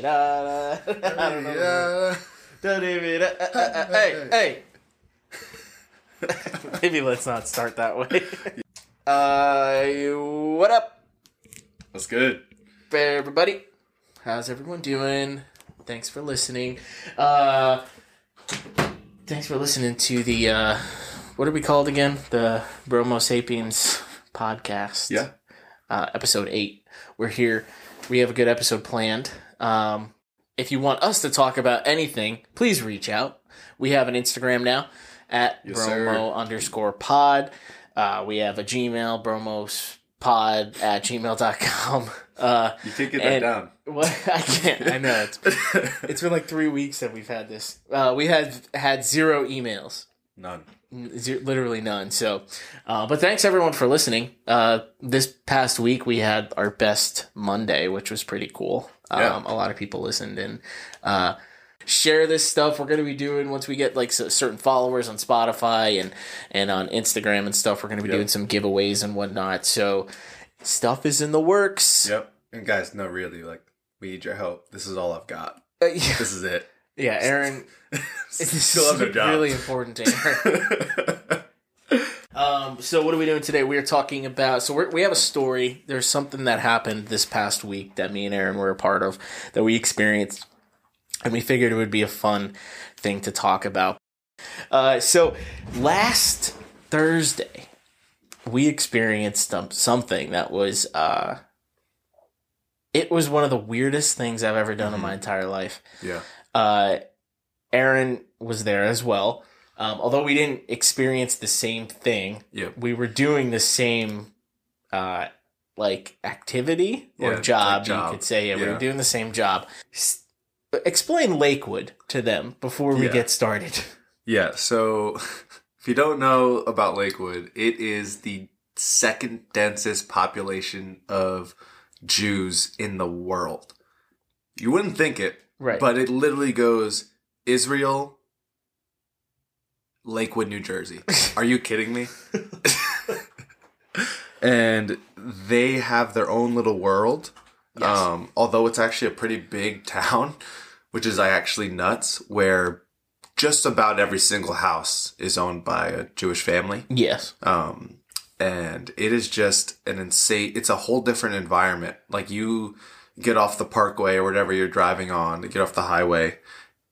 Hey. Maybe let's not start that way. What up? What's good? Hey, everybody. How's everyone doing? Thanks for listening. Thanks for listening to the, what are we called again? The Bromo Sapiens podcast. Yeah. Episode 8. We're here. We have a good episode planned. If you want us to talk about anything, please reach out. We have an Instagram now at bromo_pod. We have a Gmail, bromospod@gmail.com. You can't get that down. What? I can't. I know. It's been like 3 weeks that we've had this. We had zero emails. None. Literally none. So, but thanks everyone for listening. This past week we had our best Monday, which was pretty cool. A lot of people listened and share this stuff. We're going to be doing, once we get like certain followers on Spotify and on Instagram and stuff, we're going to be doing some giveaways and whatnot. So stuff is in the works. Yep. And guys, no, really, like, we need your help. This is all I've got. This is it. Yeah, Aaron. Still have a job. Really important to Aaron. So what are we doing today? We are talking about. So we have a story. There's something that happened this past week that me and Aaron were a part of that we experienced, and we figured it would be a fun thing to talk about. So last Thursday, we experienced something that was. It was one of the weirdest things I've ever done in my entire life. Yeah. Aaron was there as well. Although we didn't experience the same thing, we were doing the same activity or job, you could say. We were doing the same job. Explain Lakewood to them before we get started. Yeah, so if you don't know about Lakewood, it is the second densest population of Jews in the world. You wouldn't think it. Right. But it literally goes Israel, Lakewood, New Jersey. Are you kidding me? And they have their own little world. Yes. Although it's actually a pretty big town, which is actually nuts, where just about every single house is owned by a Jewish family. Yes. And it is just an insane... It's a whole different environment. Like, you... get off the parkway or whatever you're driving on, get off the highway,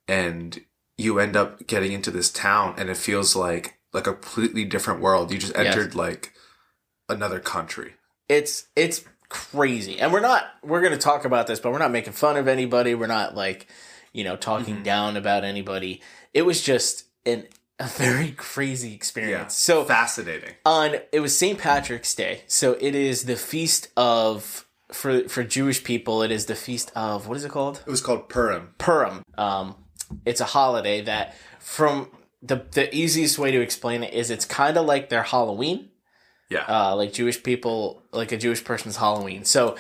and you end up getting into this town, and it feels like a completely different world. You just entered like another country. It's crazy. And we're going to talk about this, but we're not making fun of anybody. We're not like, talking down about anybody. It was just a very crazy experience. Yeah, so fascinating. It was St. Patrick's Day. So it is the feast of... For Jewish people, it is the feast of... What is it called? It was called Purim. Purim. It's a holiday that from... The easiest way to explain it is it's kind of like their Halloween. Yeah. Like Jewish people... Like a Jewish person's Halloween. So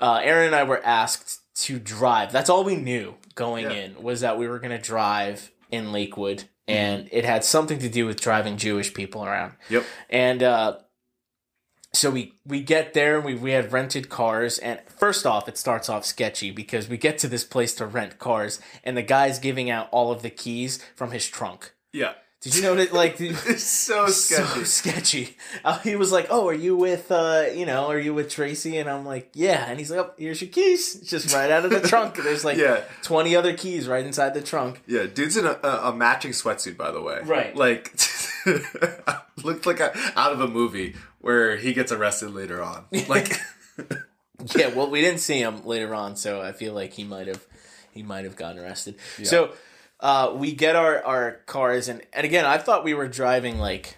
Aaron and I were asked to drive. That's all we knew going in was that we were going to drive in Lakewood. And it had something to do with driving Jewish people around. Yep. And... So we get there, and we had rented cars, and first off, it starts off sketchy because we get to this place to rent cars, and the guy's giving out all of the keys from his trunk. Yeah. Did you know that, like... It's so sketchy. So sketchy. He was like, oh, are you with Tracy? And I'm like, yeah. And he's like, oh, here's your keys. It's just right out of the trunk. There's like 20 other keys right inside the trunk. Yeah, dude's in a matching sweatsuit, by the way. Right. Like... Looked like out of a movie where he gets arrested later on. Like, yeah, well, we didn't see him later on, so I feel like he might have gotten arrested. Yeah. So we get our cars, and again, I thought we were driving like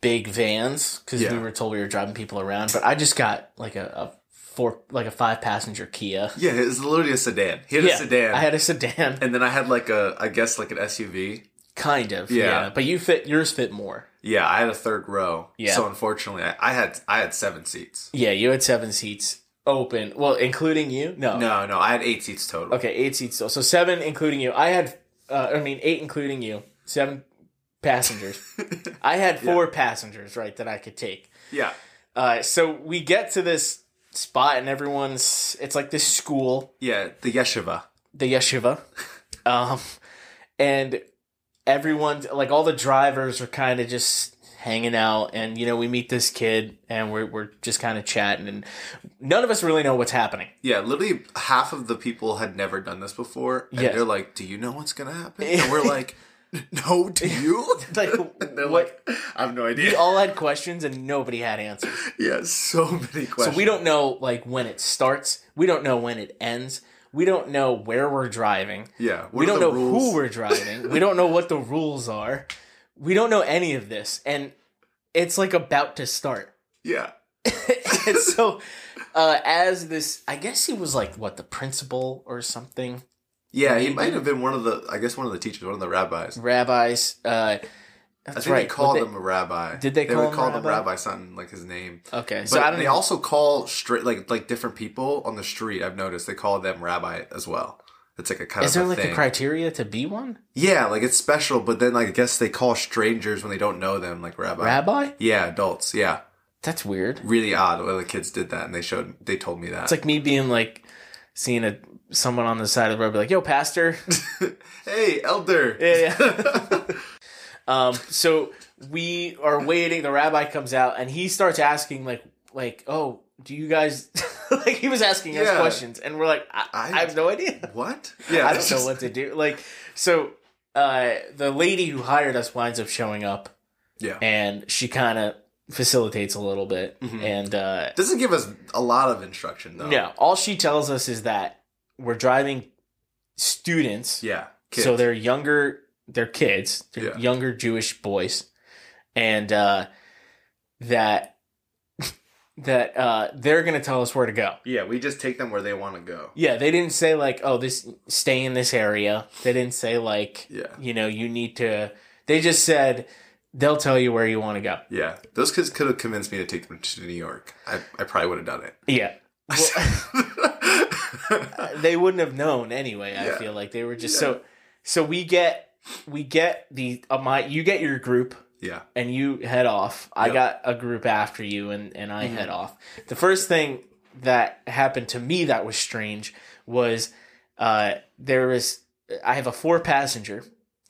big vans because we were told we were driving people around, but I just got like a 5-passenger Kia. Yeah, it was literally a sedan. He had a sedan. I had a sedan, and then I had like an SUV. Kind of, yeah. But yours fit more. Yeah, I had a third row. Yeah. So unfortunately, I had 7 seats. Yeah, you had 7 seats open. Well, including you? No. I had 8 seats total. Okay, 8 seats total. So 7 including you. I had, 8 including you. 7 passengers. I had 4 passengers, right, that I could take. Yeah. So we get to this spot, and everyone's... It's like this school. Yeah, the yeshiva. The yeshiva. And everyone... Like, all the drivers are kind of just hanging out, and, you know, we meet this kid, and we're just kind of chatting, and none of us really know what's happening. Yeah, literally half of the people had never done this before, and they're like, do you know what's going to happen? And we're like... No, do you? Like, they're what? Like, I have no idea. We all had questions and nobody had answers. Yeah, so many questions. So we don't know, like, when it starts. We don't know when it ends. We don't know where we're driving. Yeah. We don't know who we're driving. We don't know what the rules are. We don't know any of this. And it's, like, about to start. Yeah. And so, as this, I guess he was, like, what, the principal or something? Yeah, he might have been one of the, I guess one of the teachers, one of the rabbis. I think they called him a rabbi. Did they call him a rabbi? They would call him rabbi, something like his name. Okay. So they also call straight, like different people on the street, I've noticed, they call them rabbi as well. It's like a kind of a thing. Is there like a criteria to be one? Yeah, like it's special, but then like I guess they call strangers when they don't know them like rabbi. Rabbi? Yeah, adults, yeah. That's weird. Really odd. Well, the kids did that and they told me that. It's like me being like, seeing someone on the side of the road be like, yo, pastor. Hey, elder. Yeah. So we are waiting. The rabbi comes out and he starts asking like, oh, do you guys, like he was asking us questions and we're like, I have no idea. What? Yeah. I don't know what to do. Like, so, the lady who hired us winds up showing up. Yeah. And she kind of facilitates a little bit. Mm-hmm. And, doesn't give us a lot of instruction though. No. All she tells us is that we're driving students. Yeah. Kids. So they're younger Jewish boys. And that they're going to tell us where to go. Yeah, we just take them where they want to go. Yeah, they didn't say like, oh, stay in this area. They didn't say like, you know, you need to, they just said, they'll tell you where you want to go. Yeah. Those kids could have convinced me to take them to New York. I probably would have done it. Yeah. Well, they wouldn't have known anyway. I feel like they were just so we get the you get your group and you head off. Yep. I got a group after you and I head off. The first thing that happened to me that was strange was I have a 4-passenger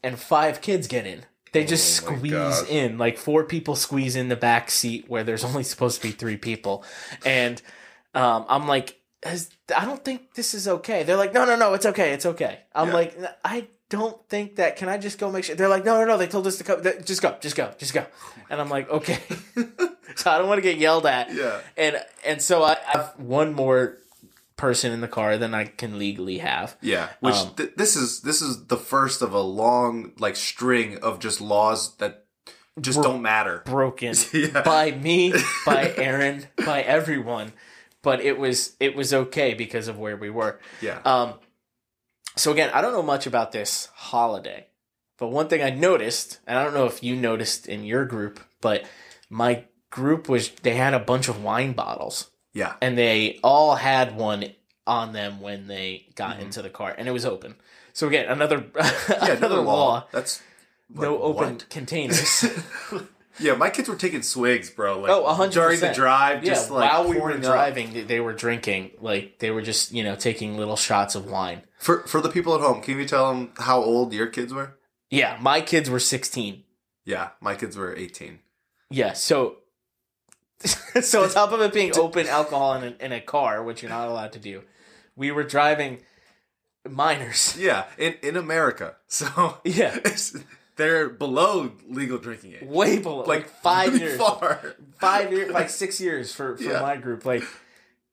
and 5 kids get in. They just squeeze in, like 4 people squeeze in the back seat where there's only supposed to be 3 people, and I'm like, I don't think this is okay. They're like, no, it's okay, it's okay. I'm like, I don't think that. Can I just go make sure? They're like, no, they told us to come. Just go. And I'm like, okay. So I don't want to get yelled at. Yeah. And so I have one more person in the car than I can legally have. Yeah. Which this is the first of a long like string of just laws that just don't matter. Broken by me, by Aaron, by everyone. But it was okay because of where we were. Yeah. So again, I don't know much about this holiday, but one thing I noticed, and I don't know if you noticed in your group, but my group they had a bunch of wine bottles. Yeah. And they all had one on them when they got into the car, and it was open. So again, another law. That's like, no open containers. Yeah, my kids were taking swigs, bro. Like, 100%. During the drive, just while we were driving, they were drinking. Like, they were just, you know, taking little shots of wine. For the people at home, can you tell them how old your kids were? Yeah, my kids were 16. Yeah, my kids were 18. Yeah, so on top of it being open alcohol in a car, which you're not allowed to do, we were driving minors. Yeah, in America. So yeah. They're below legal drinking age. Way below. Like 5 years. Far. 5 years, like 6 years for my group. Like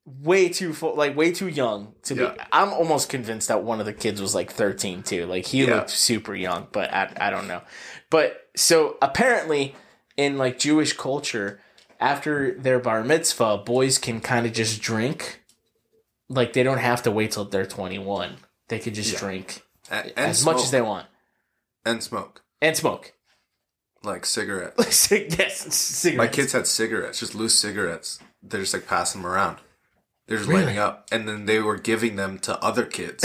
way too young to be. I'm almost convinced that one of the kids was like 13 too. Like he looked super young, but I don't know. But so apparently in like Jewish culture, after their bar mitzvah, boys can kind of just drink. Like they don't have to wait till they're 21. They could just drink as much as they want. And smoke. Like cigarettes. Yes, cigarettes. My kids had cigarettes, just loose cigarettes. They're just like passing them around. They're just lighting up. And then they were giving them to other kids.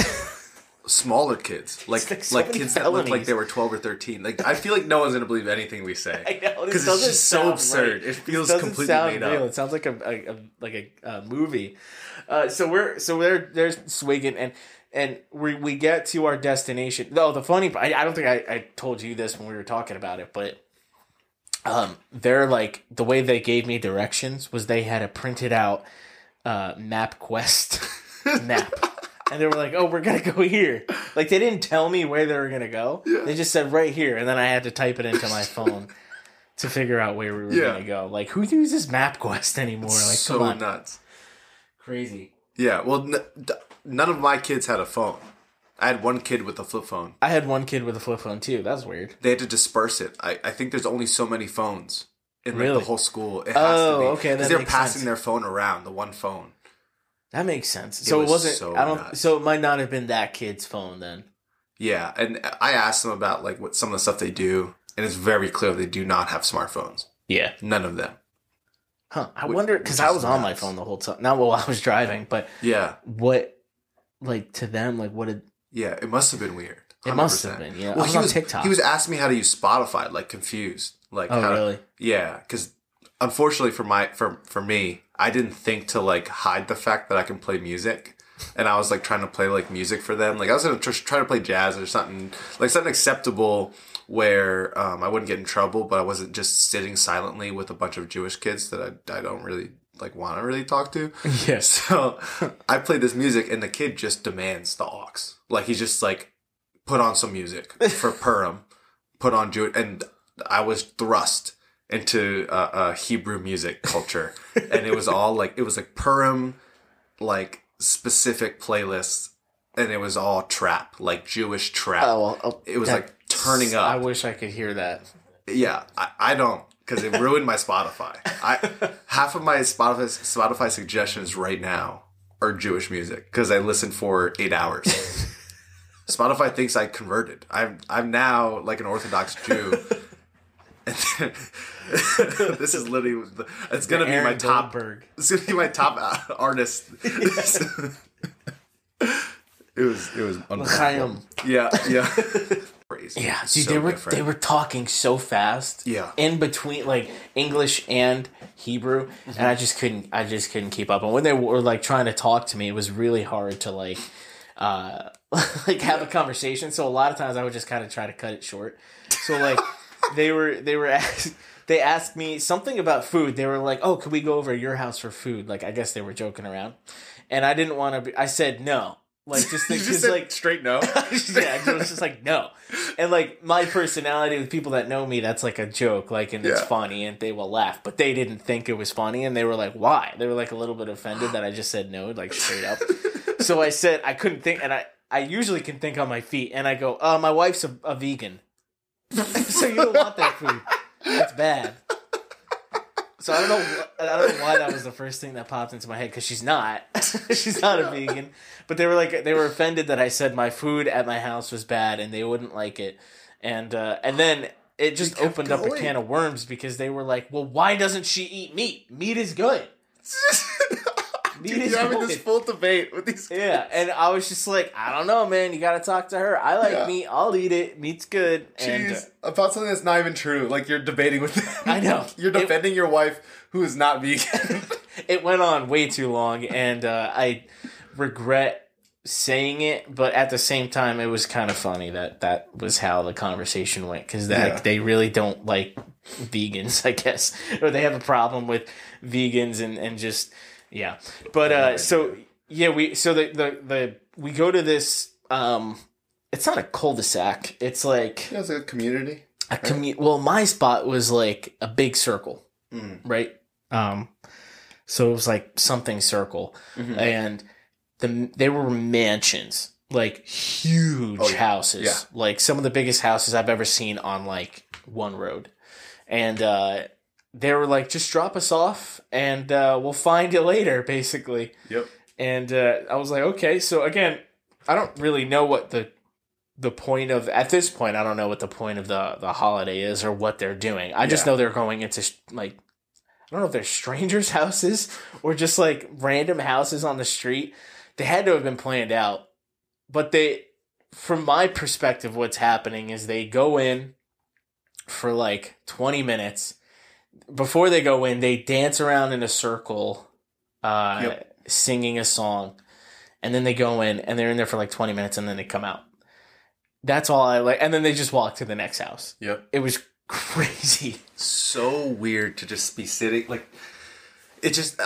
smaller kids, like kids that look like they were 12 or 13. Like, I feel like no one's gonna believe anything we say. I know, because it's just so absurd. Right. It feels completely made real. Up. It sounds like a movie. So there's Swiggin, and we get to our destination. Though the funny part, I don't think I told you this when we were talking about it, but they're like, the way they gave me directions was they had a printed out MapQuest map. And they were like, oh, we're going to go here. Like, they didn't tell me where they were going to go. Yeah. They just said right here. And then I had to type it into my phone to figure out where we were going to go. Like, who uses MapQuest anymore? It's like, so come on. Nuts. Crazy. Yeah. Well, none of my kids had a phone. I had one kid with a flip phone. I had one kid with a flip phone, too. That was weird. They had to disperse it. I think there's only so many phones in the whole school. It has to be. Okay. Because they're passing their phone around, the one phone. That makes sense. So it wasn't. So it might not have been that kid's phone then. Yeah, and I asked them about like what some of the stuff they do, and it's very clear they do not have smartphones. Yeah, none of them. Huh? I wonder, because I was nuts. On my phone the whole time. Not while I was driving, but yeah, what like to them like what? Did... Yeah, it must have been weird. 100%. It must have been. Yeah, well, he was on TikTok. He was asking me how to use Spotify, like confused, like oh how really? To, yeah, because unfortunately for me. I didn't think to like hide the fact that I can play music, and I was like trying to play like music for them. Like I was gonna try to play jazz or something, like something acceptable where I wouldn't get in trouble, but I wasn't just sitting silently with a bunch of Jewish kids that I don't really like want to really talk to. Yeah. So I played this music, and the kid just demands the aux. Like he's just like, put on some music for Purim, put on Jewish, and I was thrust into Hebrew music culture, and it was all like, it was like Purim, like specific playlists, and it was all trap, like Jewish trap. It was like turning up. I wish I could hear that. Yeah, I don't, because it ruined my Spotify. Half of my Spotify suggestions right now are Jewish music because I listened for 8 hours. Spotify thinks I converted. I'm now like an Orthodox Jew. This is literally it's gonna be my top Goldberg. It's gonna be my top artist. It was unbelievable. Yeah Crazy. Yeah, dude, so they were talking so fast, yeah, in between like English and Hebrew, mm-hmm. and I just couldn't keep up. And when they were like trying to talk to me, it was really hard to like have a conversation, so a lot of times I would just kind of try to cut it short. So like They asked me something about food. They were like, "Oh, could we go over to your house for food?" Like, I guess they were joking around, and I didn't want to be. I said no, like just, you just said like straight no. Yeah, I was just like no, and like my personality with people that know me, that's like a joke, like, and it's funny, and they will laugh, but they didn't think it was funny, and they were like, "Why?" They were like a little bit offended that I just said no, like straight up. So I said I couldn't think, and I usually can think on my feet, and I go, "Oh, my wife's a vegan." So you don't want that food. That's bad. So I don't know why that was the first thing that popped into my head, because she's not a vegan. But they were like, they were offended that I said my food at my house was bad and they wouldn't like it, and then it just opened up a can of worms, because they were like, well, why doesn't she eat meat? Meat is good. Dude, you're having this full debate with these kids. Yeah, and I was just like, I don't know, man. You got to talk to her. I like meat. I'll eat it. Meat's good. Jeez, about something that's not even true. Like, you're debating with them. I know. You're defending your wife who is not vegan. It went on way too long, and I regret saying it, but at the same time, it was kind of funny that was how the conversation went, because they really don't like vegans, I guess. Or they have a problem with vegans and just... Yeah, but we go to this. It's not a cul-de-sac. It's like it's a community. Well, my spot was like a big circle, right? So it was like something circle, mm-hmm. and they were mansions, like huge houses, like some of the biggest houses I've ever seen on like one road, and. They were like, just drop us off, and we'll find you later, basically. Yep. And I was like, okay. So, again, I don't really know what the point of... At this point, I don't know what the point of the holiday is or what they're doing. I just know they're going into, like... I don't know if they're strangers' houses or just, like, random houses on the street. They had to have been planned out. But they... from my perspective, what's happening is they go in for like 20 minutes. Before they go in, they dance around in a circle, singing a song, and then they go in and they're in there for like 20 minutes and then they come out. That's all I like. And then they just walk to the next house. Yep. It was crazy. So weird to just be sitting like, it just,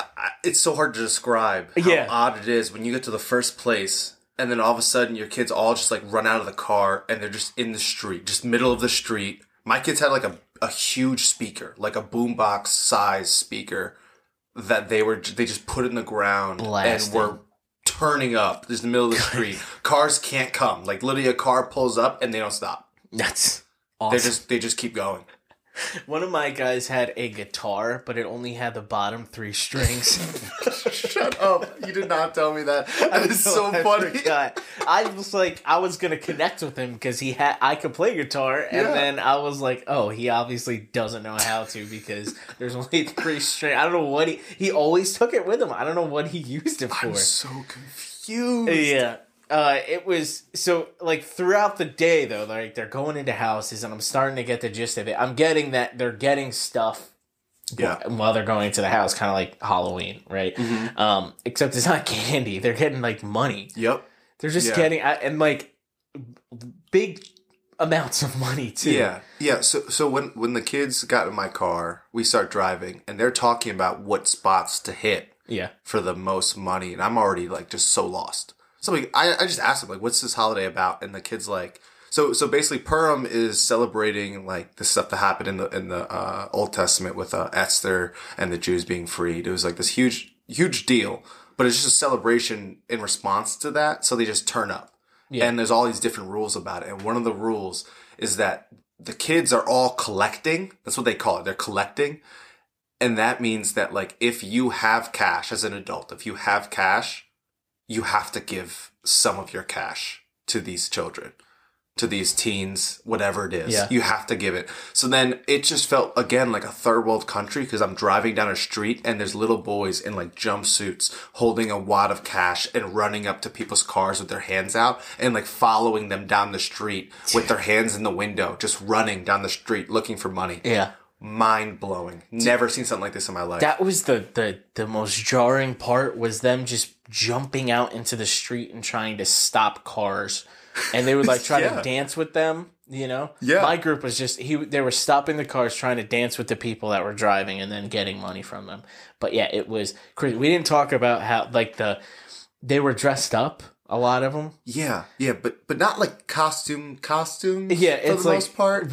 it's so hard to describe how odd it is when you get to the first place and then all of a sudden your kids all just like run out of the car and they're just in the street, just middle of the street. My kids had like a huge speaker, like a boombox size speaker that they just put in the ground and were turning up. This is the middle of the street. Cars can't come. Like literally a car pulls up and they don't stop. That's awesome. They just keep going. One of my guys had a guitar, but it only had the bottom three strings. Shut up. You did not tell me that. That is so funny. I was going to connect with him because I could play guitar. And then I was like, oh, he obviously doesn't know how to because there's only three strings. I don't know what he always took it with him. I don't know what he used it for. I'm so confused. Yeah. It was so like throughout the day though, like they're going into houses and I'm starting to get the gist of it. I'm getting that they're getting stuff while they're going into the house, kind of like Halloween, right? Mm-hmm. Except it's not candy. They're getting like money. Yep. They're just getting and like big amounts of money too. Yeah. Yeah. So when the kids got in my car, we start driving and they're talking about what spots to hit for the most money. And I'm already like just so lost. Somebody, I just asked him, like, what's this holiday about? And the kid's like, so basically Purim is celebrating, like, the stuff that happened in the Old Testament with Esther and the Jews being freed. It was, like, this huge, huge deal. But it's just a celebration in response to that. So they just turn up. Yeah. And there's all these different rules about it. And one of the rules is that the kids are all collecting. That's what they call it. They're collecting. And that means that, like, if you have cash as an adult, if you have cash, you have to give some of your cash to these children, to these teens, whatever it is. Yeah. You have to give it. So then it just felt, again, like a third world country because I'm driving down a street and there's little boys in like jumpsuits holding a wad of cash and running up to people's cars with their hands out and like following them down the street with their hands in the window, just running down the street looking for money. Yeah. Mind-blowing. Never seen something like this in my life. That was the most jarring part was them just jumping out into the street and trying to stop cars. And they would like try to dance with them, you know? Yeah. My group was just they were stopping the cars trying to dance with the people that were driving and then getting money from them. But yeah, it was crazy. We didn't talk about how like they were dressed up. A lot of them. Yeah. Yeah, but not like costumes yeah, it's for the like, most part.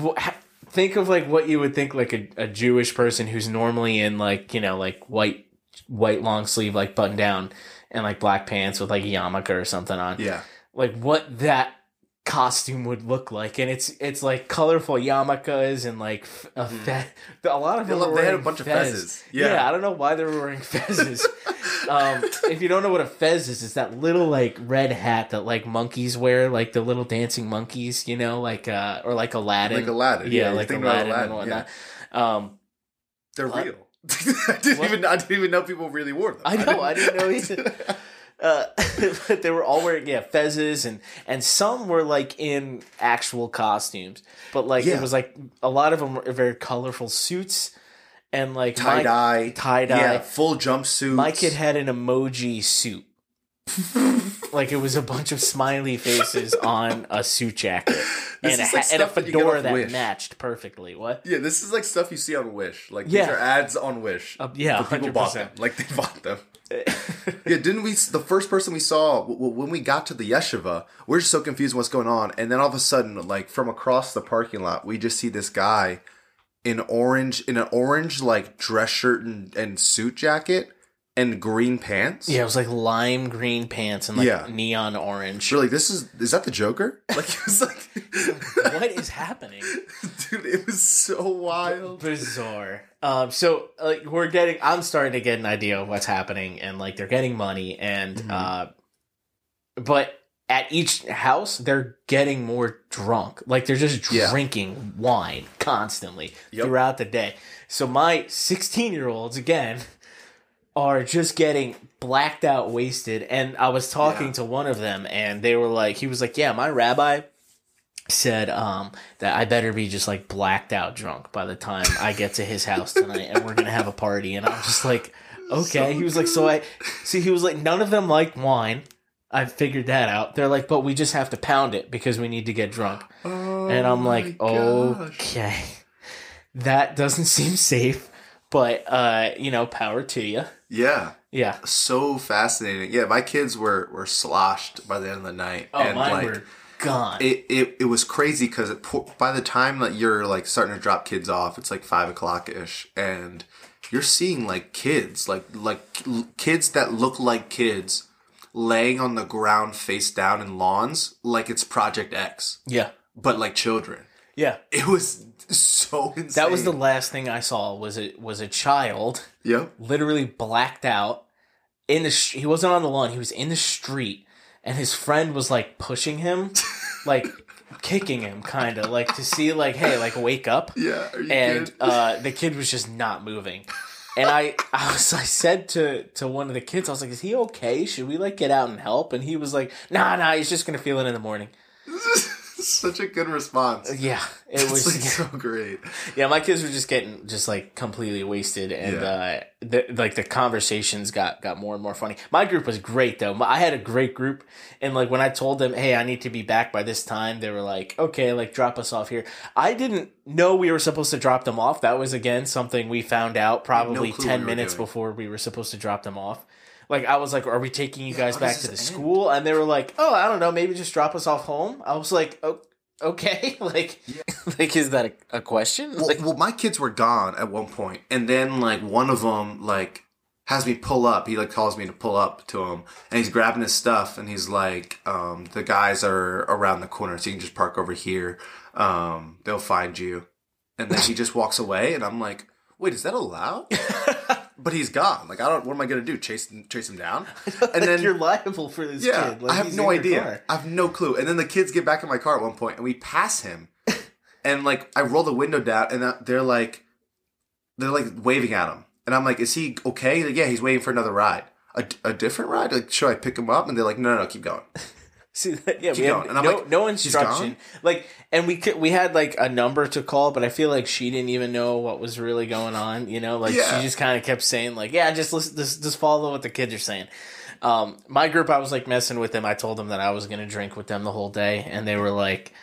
Think of, like, what you would think, like, a Jewish person who's normally in, like, you know, like, white long sleeve, like, button down and, like, black pants with, like, a yarmulke or something on. Yeah. Like, what that costume would look like. And it's like, colorful yarmulkes and, like, a lot of them were wearing a bunch of fezzes. Yeah, I don't know why they were wearing fezzes. If you don't know what a fez is, it's that little, like, red hat that, like, monkeys wear, like, the little dancing monkeys, you know, like, or like Aladdin. Like Aladdin. Yeah, like Aladdin and whatnot. Yeah. They're real. I didn't even know people really wore them. I didn't know either. But they were all wearing, fezzes and some were, like, in actual costumes. But, like, it was, like, a lot of them were very colorful suits. And like tie dye, full jumpsuit. My kid had an emoji suit, like it was a bunch of smiley faces on a suit jacket and a fedora that matched perfectly. What? Yeah, this is like stuff you see on Wish. Like these are ads on Wish. People 100%. Bought them. Like they bought them. Didn't we? The first person we saw when we got to the yeshiva, we're just so confused what's going on, and then all of a sudden, like from across the parking lot, we just see this guy. In an orange like dress shirt and suit jacket and green pants. Yeah, it was like lime green pants and like neon orange. Really, is that the Joker? Like it was like what is happening? Dude, it was so wild. Bizarre. So like I'm starting to get an idea of what's happening and like they're getting money and but at each house, they're getting more drunk. Like, they're just drinking wine constantly throughout the day. So my 16-year-olds, again, are just getting blacked out, wasted, and I was talking to one of them, and they were like, he was like, yeah, my rabbi said that I better be just like blacked out drunk by the time I get to his house tonight, and we're gonna have a party. And I'm just like, okay. So he was good. Like, so I see. He was like, none of them like wine. I figured that out. They're like, but we just have to pound it because we need to get drunk. Oh, and I'm like, okay, that doesn't seem safe, but you know, power to you. Yeah. Yeah. So fascinating. Yeah, my kids were sloshed by the end of the night. Oh, and mine were gone. It was crazy because by the time that you're like starting to drop kids off, it's like 5 o'clock ish, and you're seeing like kids, like kids that look like kids, laying on the ground face down in lawns, like it's Project X. Yeah, but like children. Yeah, it was so insane. That was the last thing I saw. Was a child. Yeah, literally blacked out in the. He wasn't on the lawn. He was in the street. And his friend was, like, pushing him, like, kicking him, kind of, like, to see, like, hey, like, wake up. Yeah, are you and kidding? The kid was just not moving. And I said to one of the kids, I was like, is he okay? Should we, like, get out and help? And he was like, nah, he's just going to feel it in the morning. Such a good response. Yeah. It was like, so great. Yeah, my kids were just getting just like completely wasted, and the conversations got more and more funny. My group was great though. I had a great group, and like when I told them, hey, I need to be back by this time, they were like, okay, like drop us off here. I didn't know we were supposed to drop them off. That was again something we found out probably 10 minutes before we were supposed to drop them off. Like, I was like, are we taking you guys back to the school? And they were like, oh, I don't know, maybe just drop us off home. I was like, oh, okay. Like, like, is that a question? Well, like, my kids were gone at one point. And then, like, one of them, like, has me pull up. He, like, calls me to pull up to him. And he's grabbing his stuff. And he's like, the guys are around the corner, so you can just park over here. They'll find you. And then he just walks away. And I'm like, wait, is that allowed? But he's gone. Like, I don't. What am I gonna do? Chase him down? And like, then you're liable for this kid. Like, I have no idea. I have no clue. And then the kids get back in my car at one point, and we pass him, and like I roll the window down, and they're like waving at him, and I'm like, is he okay? Like, yeah, he's waiting for another ride. A different ride? Like, should I pick him up? And they're like, no, keep going. See, yeah, keep we going. Had and I'm no, like, no instruction. Like, and we had like a number to call, but I feel like she didn't even know what was really going on. You know, like she just kind of kept saying, like, yeah, just listen, just follow what the kids are saying. My group, I was like messing with them. I told them that I was gonna drink with them the whole day, and they were like,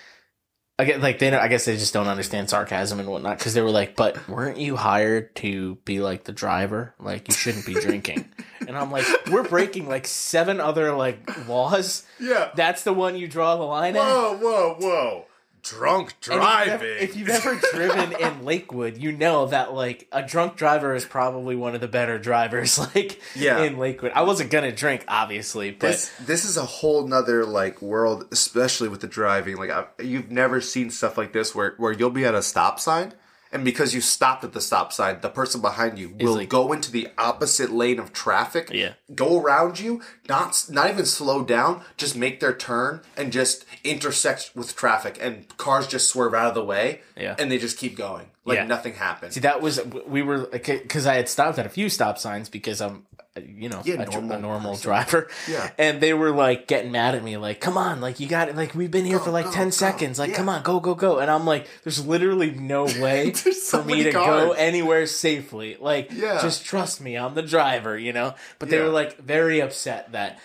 I guess they just don't understand sarcasm and whatnot, because they were like, but weren't you hired to be like the driver? Like, you shouldn't be drinking. And I'm like, we're breaking like 7 other like laws. Yeah. That's the one you draw the line at. Whoa. Drunk driving. If you've ever driven in Lakewood, you know that like a drunk driver is probably one of the better drivers in Lakewood. I wasn't gonna drink, obviously, but this is a whole nother like world, especially with the driving. Like you've never seen stuff like this where you'll be at a stop sign, and because you stopped at the stop sign, the person behind you will like, go into the opposite lane of traffic, go around you, not even slow down, just make their turn and just intersect with traffic, and cars just swerve out of the way, and they just keep going. Like nothing happened. See, we were, because I had stopped at a few stop signs because I'm, you know, a normal driver. Yeah. And they were like getting mad at me, like, come on, like you got it. Like we've been here for like 10 seconds. Like, come on, go. And I'm like, there's literally no way for me to go anywhere safely. Like, just trust me, I'm the driver, you know? But they were like very upset that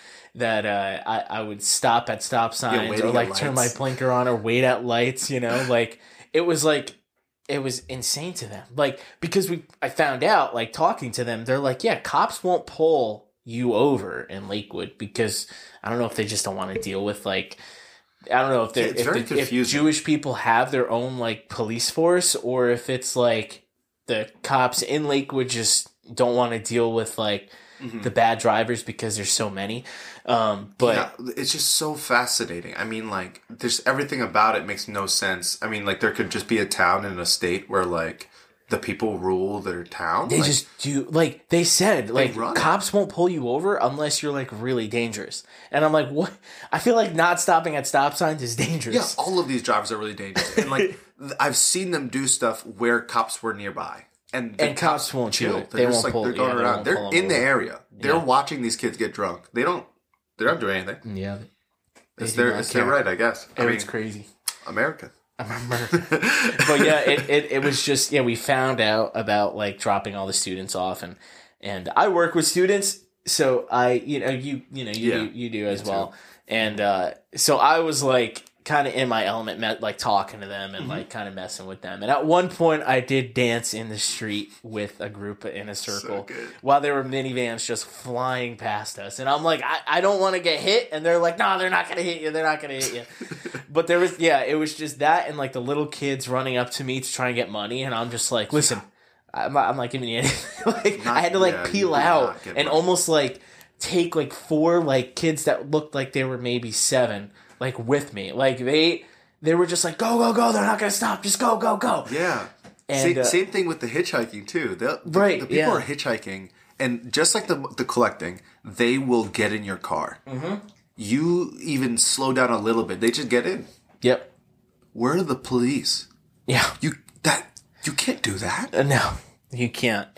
I would stop at stop signs or like turn my blinker on or wait at lights, you know? Like it was like, it was insane to them. Like, because I found out, like, talking to them, they're like, yeah, cops won't pull you over in Lakewood because I don't know if they just don't want to deal with, like, I don't know if they're, if Jewish people have their own, like, police force, or if it's, like, the cops in Lakewood just don't want to deal with, like, the bad drivers because there's so many. But yeah, it's just so fascinating. I mean, like, there's everything about it makes no sense. I mean, like, there could just be a town in a state where, like, the people rule their town. They like, just do, like, they said, like, cops won't pull you over unless you're, like, really dangerous. And I'm like, what? I feel like not stopping at stop signs is dangerous. Yeah, all of these drivers are really dangerous. And, like, I've seen them do stuff where cops were nearby. And cops won't chill. They won't pull. They're going around. They're in the area. They're watching these kids get drunk. They're not doing anything. Yeah. It's their right, I guess. It's crazy. America. But yeah, it was just, we found out about like dropping all the students off, and I work with students, so I, you do as well. Too. And so I was like kind of in my element, like talking to them and like kind of messing with them. And at one point I did dance in the street with a group in a circle while there were minivans just flying past us. And I'm like, I don't want to get hit. And they're like, no, they're not going to hit you. They're not going to hit you. But there was, it was just that. And like the little kids running up to me to try and get money. And I'm just like, listen, I'm not giving you anything. I had to peel out and almost take four kids that looked like they were maybe seven with me. They were just go, go, go. They're not going to stop. Just go, go, go. Yeah. And same thing with the hitchhiking too. The people are hitchhiking, and just like the collecting, they will get in your car. Mm-hmm. You even slow down a little bit, they just get in. Yep. Where are the police? Yeah. You can't do that. No. You can't,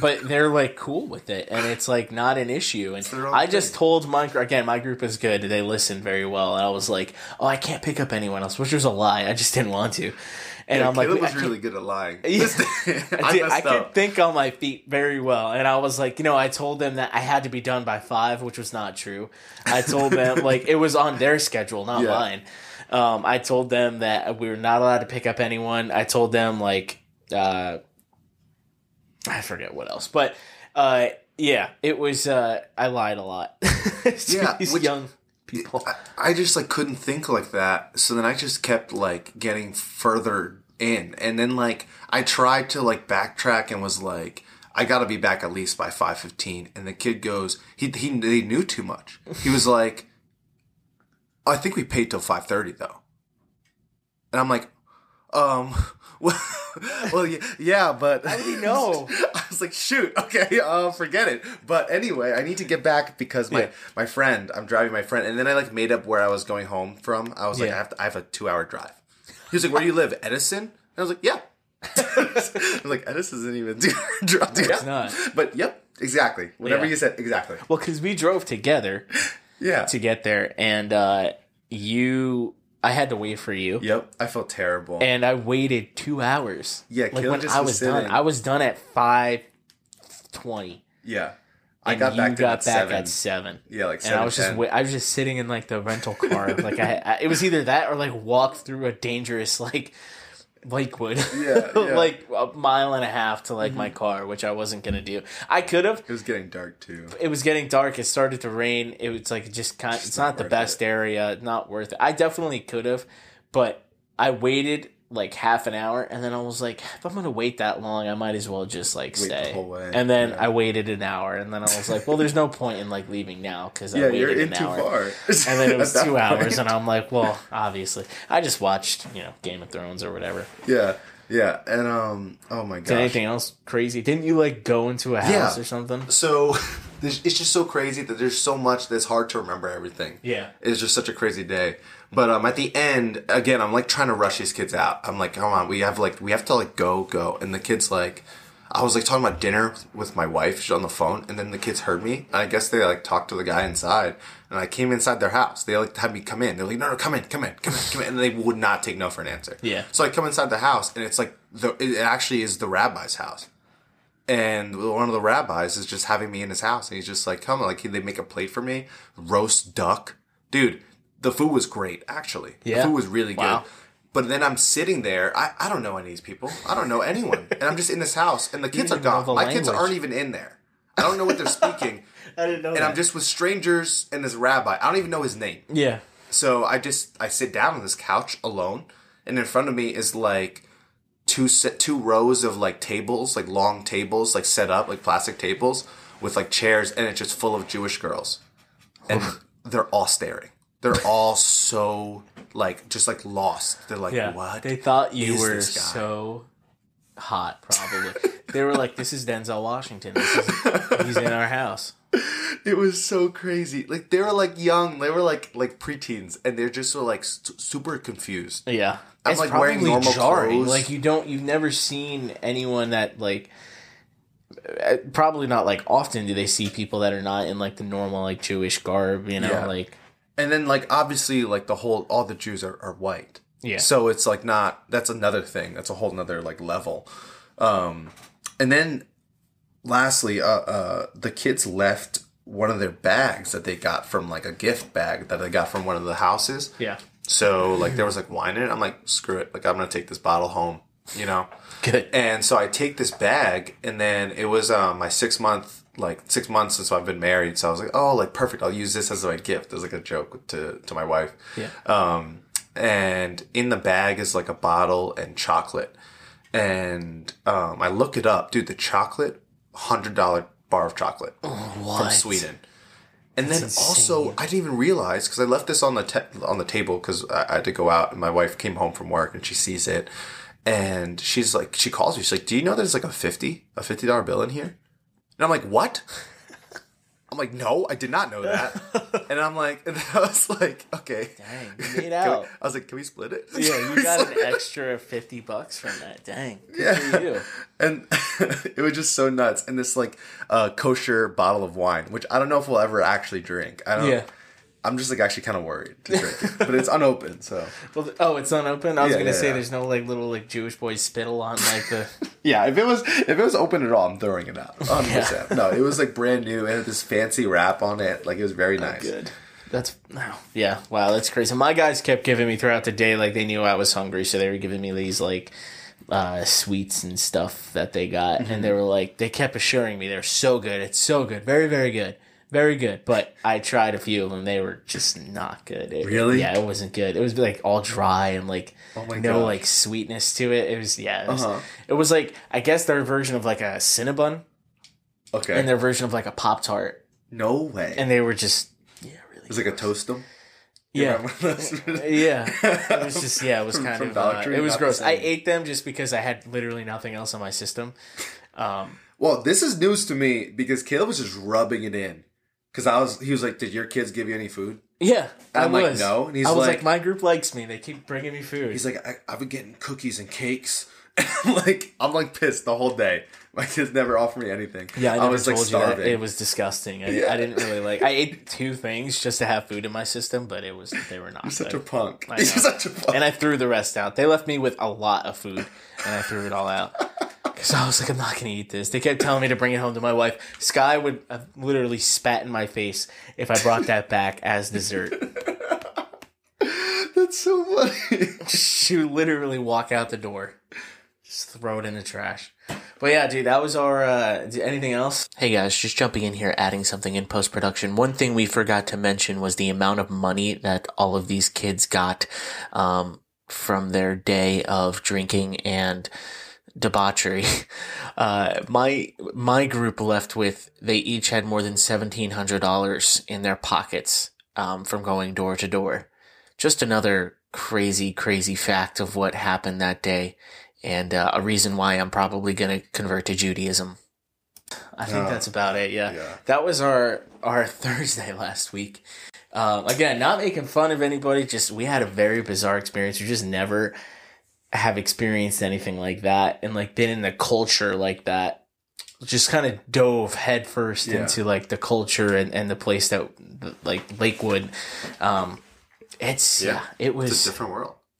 but they're cool with it, and it's not an issue. And I just told my group is good; they listened very well. And I was like, "Oh, I can't pick up anyone else," which was a lie. I just didn't want to. And I'm Caleb was really good at lying. Yeah, I could think on my feet very well, and I was I told them that I had to be done by 5, which was not true. I told them it was on their schedule, not mine. I told them that we were not allowed to pick up anyone. I told them I forget what else, but it was. I lied a lot. These young people. I just couldn't think like that, so then I just kept getting further in, and then I tried to backtrack and was I gotta be back at least by 5:15, and the kid goes, they knew too much. He was I think we paid till 5:30 though, and I'm Well, but how do you know? I was shoot, okay, forget it. But anyway, I need to get back because my friend, I'm driving my friend, and then I made up where I was going home from. I was I have a 2-hour drive. He was "Where do you live, Edison?" And I was "Yeah." I was Edison isn't even dropped. It's not. But yep, exactly. Whatever you said, exactly. Well, because we drove together, to get there, and I had to wait for you. Yep. I felt terrible. And I waited 2 hours. Yeah. When I was done. I was done at 5:20. Yeah. I got back at 7. Yeah. Like 7:10. And I was just sitting in the rental car. It was either that or walked through a dangerous Lakewood. Yeah. A mile and a half to my car, which I wasn't going to do. I could have. It was getting dark too. It was getting dark. It started to rain. It was it's not the best area. Not worth it. I definitely could have, but I waited half an hour, and then I was if I'm going to wait that long, I might as well just stay. The whole way. And then I waited an hour, and then I was well, there's no point in leaving now because I waited you're in an too hour. Far. And then it was 2 hours, and I'm well, obviously, I just watched Game of Thrones or whatever. Yeah, yeah, and oh my gosh, did anything else crazy? Didn't you go into a house or something? So it's just so crazy that there's so much that's hard to remember everything. Yeah, it's just such a crazy day. But at the end, again, I'm trying to rush these kids out. I'm come on, we have to go. And the kids I was talking about dinner with my wife. She's on the phone, and then the kids heard me. And I guess they talked to the guy inside, and I came inside their house. They had me come in. They're no, come in, and they would not take no for an answer. Yeah. So I come inside the house, and it's it actually is the rabbi's house. And one of the rabbis is just having me in his house, and he's just come on, they make a plate for me, roast duck, dude. The food was great, actually. Yeah. The food was really good. But then I'm sitting there. I don't know any of these people. I don't know anyone. And I'm just in this house, and the kids are gone. My kids aren't even in there. I don't know what they're speaking. I didn't know that. And I'm just with strangers and this rabbi. I don't even know his name. Yeah. So I sit down on this couch alone, and in front of me is two rows of tables, long tables, set up, plastic tables with chairs, and it's just full of Jewish girls. And they're all staring. They're all so, lost. They're what? They thought you were so hot, probably. They were this is Denzel Washington. He's in our house. It was so crazy. They were, young. They were, preteens. And they're just so, super confused. Yeah. I'm, it's wearing normal jarring clothes. You've never seen anyone that, probably not, like, often do they see people that are not in, like, the normal, like, Jewish garb, you know, yeah. like. And then, like, obviously, like, the whole, all the Jews are white. Yeah. So it's, like, not, that's another thing. That's a whole nother, like, level. And then, lastly, the kids left one of their bags that they got from, like, a gift bag that they got from one of the houses. Yeah. So, like, there was, like, wine in it. I'm like, screw it. Like, I'm going to take this bottle home, you know? Good. And so I take this bag, and then it was my 6 month, like, 6 months since I've been married. So I was like, oh, like, perfect. I'll use this as my gift. It was, like, a joke to my wife. Yeah. And in the bag is, like, a bottle and chocolate. And I look it up. Dude, the chocolate, $100 bar of chocolate from Sweden. And that's then insane. Also, I didn't even realize, because I left this on the table, because I had to go out, and my wife came home from work, and she sees it, and she's like, she calls me, she's like, do you know there's like a $50 bill in here? And I'm like, what? I'm like, no, I did not know that. And I'm like, and I was like, okay. Dang, you made out. I was like, can we split it? Yeah, you got an extra $50 from that. Dang. Good for you. And it was just so nuts. And this, like, kosher bottle of wine, which I don't know if we'll ever actually drink. I don't. Yeah. I'm just, like, actually kind of worried to drink it. But it's unopened, so. Well, oh, it's unopened? I was going to say there's no, like, little, like, Jewish boy spittle on, like, the... Yeah, if it was open at all, I'm throwing it out. 100%. Yeah. No, it was, like, brand new. It had this fancy wrap on it. Like, it was very nice. Oh, good. That's... Oh, yeah. Wow, that's crazy. My guys kept giving me throughout the day, like, they knew I was hungry, so they were giving me these, like... sweets and stuff that they got. Mm-hmm. And they were, like... They kept assuring me they're so good. It's so good. Very, very good. Very good, but I tried a few of them. They were just not good. Really? Yeah, it wasn't good. It was like all dry and like no like sweetness to it. It was it was like, I guess their version of like a Cinnabon. Okay. And their version of like a Pop-Tart. No way. And they were just really. It was gross. Like a Toast-Em. Yeah. It was just it was kind of it was gross. I ate them just because I had literally nothing else on my system. Well, this is news to me because Caleb was just rubbing it in. Because he was like, did your kids give you any food? Yeah, and I'm like, no. And he's I was like, my group likes me. They keep bringing me food. He's like, I've been getting cookies and cakes. And I'm pissed the whole day. My kids never offered me anything. Yeah, I was like starving. It was disgusting. I didn't really like. I ate two things just to have food in my system, but they were not. You're such a punk. You're such a punk. And I threw the rest out. They left me with a lot of food, and I threw it all out. Because I was like, I'm not going to eat this. They kept telling me to bring it home to my wife. Sky would have literally spat in my face if I brought that back as dessert. That's so funny. She would literally walk out the door. Just throw it in the trash. But yeah, dude, that was our... anything else? Hey guys, just jumping in here, adding something in post-production. One thing we forgot to mention was the amount of money that all of these kids got from their day of drinking and... debauchery. My group left with, they each had more than $1,700 in their pockets from going door to door. Just another crazy, crazy fact of what happened that day, and a reason why I'm probably going to convert to Judaism. I think that's about it. Yeah. That was our Thursday last week. Again, not making fun of anybody, just we had a very bizarre experience. We just never have experienced anything like that and like been in a culture like that. Just kind of dove headfirst into like the culture and the place that like Lakewood. It was it's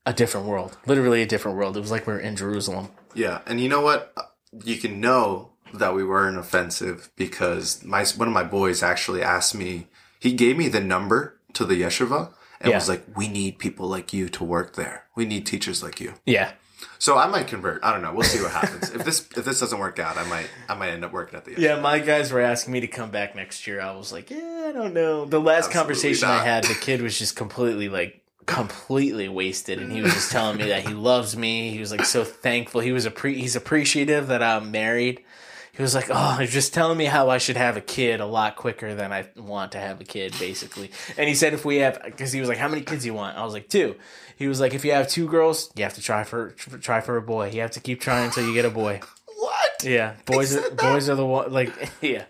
a different world. Literally a different world. It was like we were in Jerusalem. Yeah, and you know what? You can know that we weren't offensive because one of my boys actually asked me. He gave me the number to the yeshiva. And was like, we need people like you to work there. We need teachers like you. Yeah. So I might convert. I don't know. We'll see what happens. If this doesn't work out, I might end up working at the Yeah, my guys were asking me to come back next year. I was like, I don't know. The last conversation I had, the kid was just completely wasted, and he was just telling me that he loves me. He was like so thankful. He was he's appreciative that I'm married. He was like, oh, he's just telling me how I should have a kid a lot quicker than I want to have a kid, basically. And he said if we have, because he was like, how many kids do you want? I was like, 2. He was like, if you have 2 girls, you have to try for a boy. You have to keep trying until you get a boy. What? Yeah, boys are the one. Like, yeah.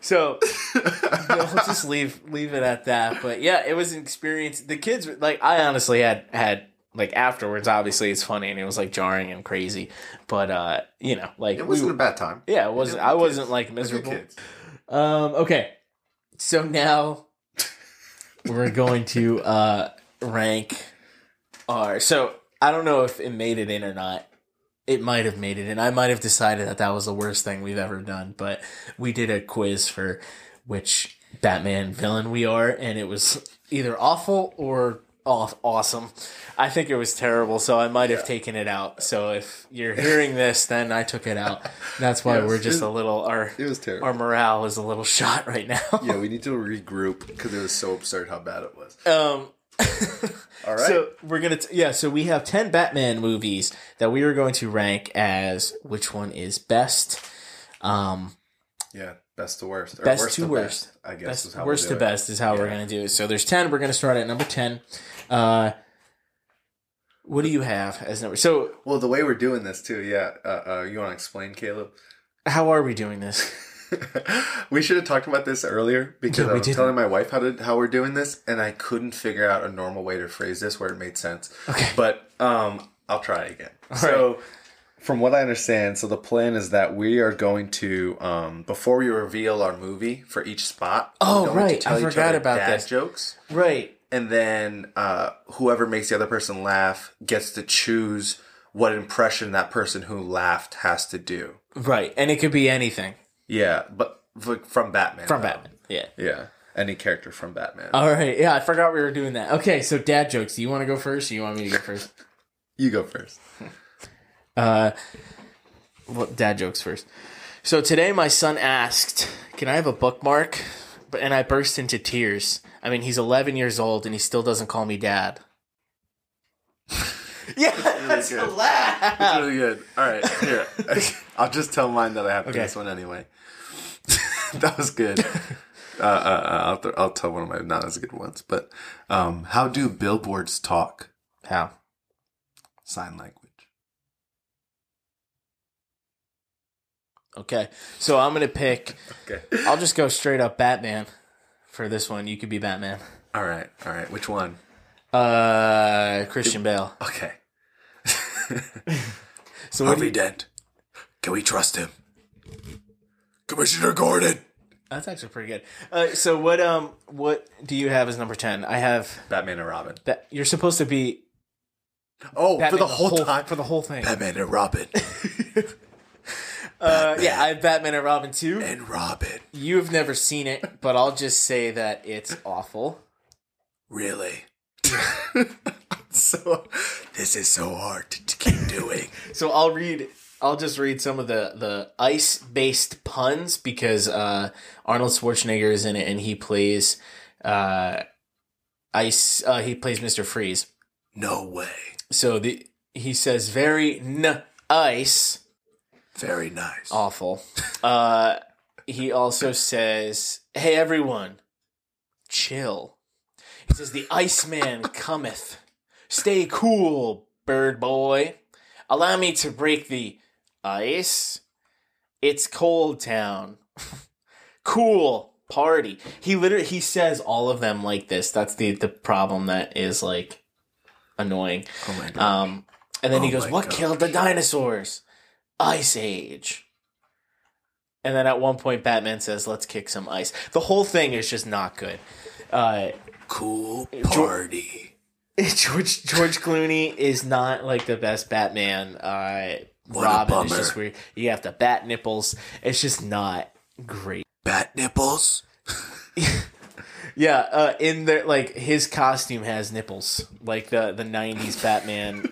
So we'll just leave it at that. But yeah, it was an experience. The kids, like, I honestly had like afterwards, obviously it's funny and it was like jarring and crazy, but you know, like it wasn't a bad time. Yeah, it wasn't. I wasn't like miserable. Okay, so now we're going to rank our. So I don't know if it made it in or not. It might have made it in. I might have decided that that was the worst thing we've ever done, but we did a quiz for which Batman villain we are, and it was either awful or awesome. I think it was terrible, so I might have taken it out. So if you're hearing this, then I took it out. That's why we're just a little... it was terrible. Our morale is a little shot right now. Yeah, we need to regroup because it was so absurd how bad it was. All right. So we're gonna so we have 10 Batman movies that we are going to rank as which one is best. Best to worst. Or best worst to worst. Best, I guess best, is how worst to best is how we're gonna do it. So there's 10. We're gonna start at number 10. What do you have as number? So well, the way we're doing this too, you want to explain, Caleb? How are we doing this? We should have talked about this earlier because I was telling my wife how we're doing this, and I couldn't figure out a normal way to phrase this where it made sense. Okay, but I'll try again. All right. From what I understand, so the plan is that we are going to before we reveal our movie for each spot. Oh, right, to I forgot about dad this. Jokes, right? And then whoever makes the other person laugh gets to choose what impression that person who laughed has to do. Right, and it could be anything. Yeah, but from Batman. From Batman, yeah. Yeah, any character from Batman. All right, yeah, I forgot we were doing that. Okay, so dad jokes. Do you want to go first or you want me to go first? You go first. Well, dad jokes first. So today my son asked, can I have a bookmark? And I burst into tears. I mean, he's 11 years old and he still doesn't call me dad. Yeah, that's really good. That's really good. All right, here. I'll just tell mine that I have to this one anyway. That was good. I'll tell one of my not as good ones. But how do billboards talk? How? Sign language. Okay, so I'm going to pick... Okay. I'll just go straight up Batman for this one. You could be Batman. All right. Which one? Christian Bale. Okay. So Harvey Dent. Can we trust him? Commissioner Gordon. That's actually pretty good. So what do you have as number 10? I have Batman and Robin. You're supposed to be. Oh, Batman for the whole time, for the whole thing. Batman and Robin. Batman. Yeah, I have Batman and Robin too. And Robin. You've never seen it, but I'll just say that it's awful. Really? So this is so hard to keep doing. So I'll just read some of the ice based puns because Arnold Schwarzenegger is in it and he plays he plays Mr. Freeze. No way. So he says very ice. Very nice. Awful. He also says, hey everyone, chill. He says, the Iceman cometh. Stay cool, bird boy. Allow me to break the ice. It's Cold Town. Cool party. He says all of them like this. That's the problem that is, like, annoying. Oh, my God. And then he goes, what killed the dinosaurs? Ice Age. And then at one point, Batman says, let's kick some ice. The whole thing is just not good. Cool party. George Clooney is not like the best Batman. Robin is just weird. You have to bat nipples. It's just not great. Bat nipples? Yeah, in there, like his costume has nipples, like the 90s Batman.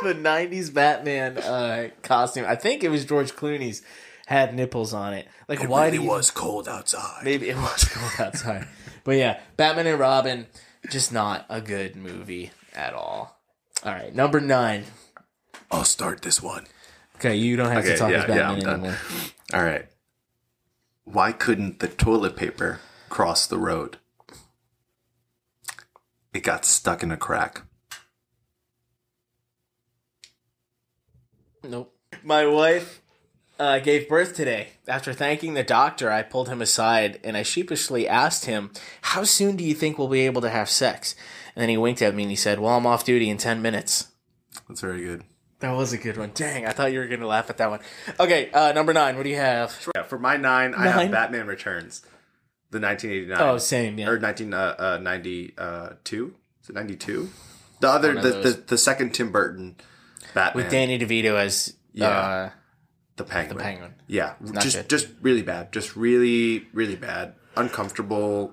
The 90s Batman costume. I think it was George Clooney's. Had nipples on it. Like, it why really was cold outside. Maybe it was cold outside. But yeah, Batman and Robin, just not a good movie at all. All right, number 9. I'll start this one. Okay, you don't have to talk about Batman anymore. All right. Why couldn't the toilet paper cross the road? It got stuck in a crack. Nope. My wife... gave birth today. After thanking the doctor, I pulled him aside and I sheepishly asked him, "How soon do you think we'll be able to have sex?" And then he winked at me and he said, "Well, I'm off duty in 10 minutes. That's very good. That was a good one. Dang, I thought you were going to laugh at that one. Okay, number 9, what do you have? Yeah, for my 9, I have Batman Returns, the 1989. Oh, same, yeah. Or 1992? Is it 92? The other, the second Tim Burton Batman. With Danny DeVito as... Yeah. The Penguin. The Penguin. Yeah. Just really bad. Just really, really bad. Uncomfortable.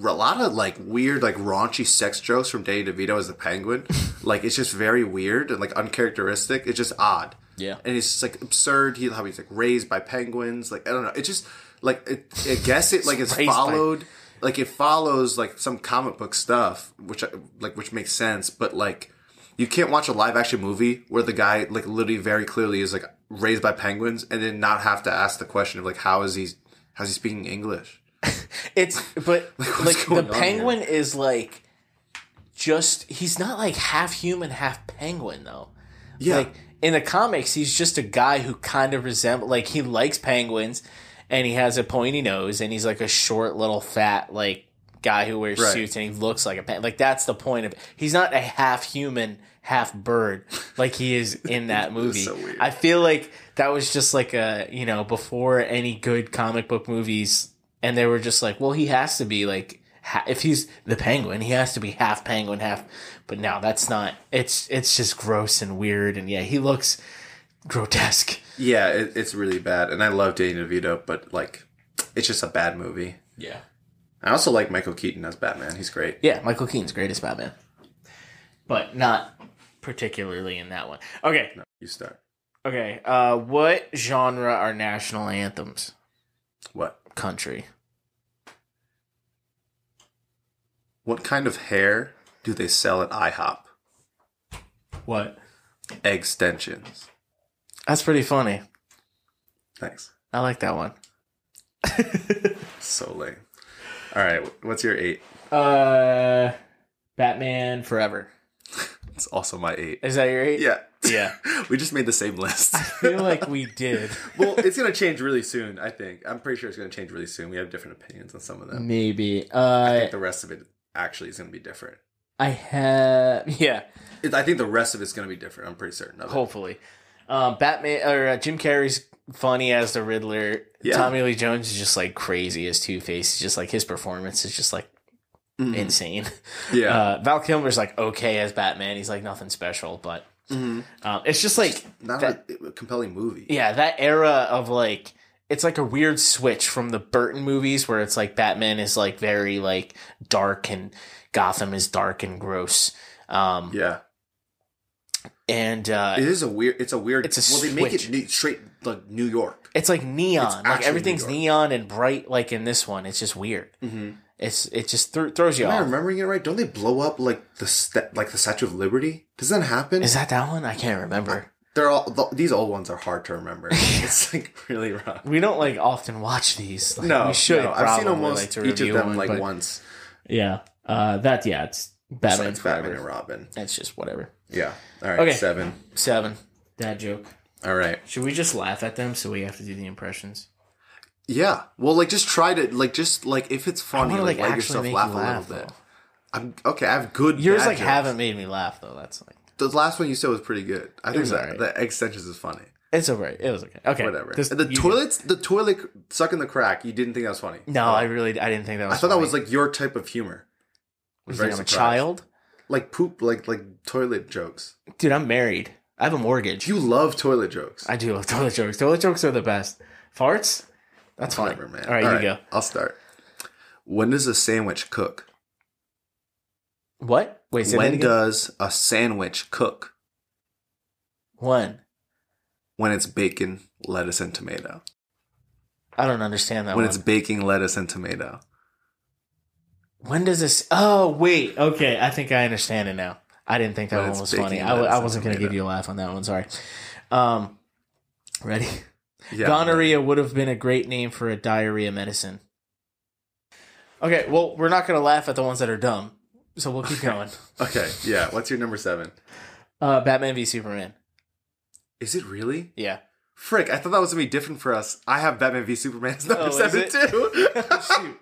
A lot of, like, weird, like, raunchy sex jokes from Danny DeVito as the Penguin. Like, it's just very weird and, like, uncharacteristic. It's just odd. Yeah. And it's just, like, absurd. How he's, like, raised by penguins. Like, I don't know. It's just, like, I guess it, like, it's followed. Like, it follows, like, some comic book stuff, which makes sense. But, like, you can't watch a live-action movie where the guy, like, literally very clearly is, like, raised by penguins and then not have to ask the question of, like, how's he speaking English? But the penguin is, like, just, he's not, like, half human, half penguin, though. Yeah. Like, in the comics, he's just a guy who kind of resembles, like, he likes penguins and he has a pointy nose and he's, like, a short little fat, like, guy who wears suits and he looks like a penguin. Like, that's the point of it. He's not a half human, half bird like he is in that movie. So weird. I feel like that was just like a, you know, before any good comic book movies, and they were just like, well, he has to be like, if he's the Penguin, he has to be half penguin, half, but no, that's not, it's just gross and weird, and yeah, he looks grotesque. Yeah, it's really bad, and I love Danny DeVito, but, like, it's just a bad movie. Yeah. I also like Michael Keaton as Batman. He's great. Yeah, Michael Keaton's great as Batman. But not particularly in that one. Okay. No, you start. Okay. What genre are national anthems? What? Country. What kind of hair do they sell at IHOP? What? Extensions. That's pretty funny. Thanks. I like that one. So lame. All right, what's your 8? Batman Forever. It's also my 8. Is that your 8? Yeah. Yeah. We just made the same list. I feel like we did. Well, it's going to change really soon, I think. I'm pretty sure it's going to change really soon. We have different opinions on some of them. Maybe. I think the rest of it actually is going to be different. I have... Yeah. I think the rest of it's going to be different. I'm pretty certain of it. Hopefully. Batman... or Jim Carrey's... funny as the Riddler. Yeah. Tommy Lee Jones is just, like, crazy as Two-Face. Just, like, his performance is just, like, insane. Yeah. Val Kilmer's, like, okay as Batman. He's, like, nothing special, but it's just, like... It's not that, a compelling movie. Yeah, that era of, like... It's, like, a weird switch from the Burton movies where it's, like, Batman is, like, very, like, dark and Gotham is dark and gross. Yeah. And it is a weird. It's a weird. It's a well, they switch. Make it straight like New York. It's like neon. It's like everything's neon and bright. Like in this one, it's just weird. Mm-hmm. It just throws you off. Am I remembering it right? Don't they blow up like the Statue of Liberty? Does that happen? Is that one? I can't remember. They're all these old ones are hard to remember. It's like really rough. We don't like often watch these. Like, no, we should. No. I've seen almost like, each of them like once. Yeah. It's Batman. It's Batman and Robin. It's just whatever. Yeah. All right. Okay. 7. Dad joke. All right. Should we just laugh at them so we have to do the impressions? Yeah. Well, like, just try to, like, just, like, if it's funny, wanna, like let yourself laugh a little bit. Okay, I have good Yours, dad like, jokes. Haven't made me laugh, though. That's, like... The last one you said was pretty good. I think that the extensions is funny. It's all right. It was okay. Okay. Whatever. The toilet sucking the crack, you didn't think that was funny? No, I didn't think that was funny. I thought that was, like, your type of humor. Was it like a child? Like poop, like toilet jokes. Dude, I'm married. I have a mortgage. You love toilet jokes. I do love toilet jokes. Toilet jokes are the best. Farts? That's fine. Whatever, man. All right, you go. I'll start. When does a sandwich cook? What? Wait, say that again? When does a sandwich cook? When it's bacon, lettuce, and tomato. I don't understand that one. When it's bacon, lettuce, and tomato. When does this... Oh, wait. Okay, I think I understand it now. I didn't think that one was funny. I wasn't going to give you a laugh on that one. Sorry. Ready? Yeah, gonorrhea would have been a great name for a diarrhea medicine. Okay, well, we're not going to laugh at the ones that are dumb, so we'll keep going. Okay, yeah. What's your number 7? Batman v Superman. Is it really? Yeah. Frick, I thought that was going to be different for us. I have Batman v Superman as number 7 too. Shoot.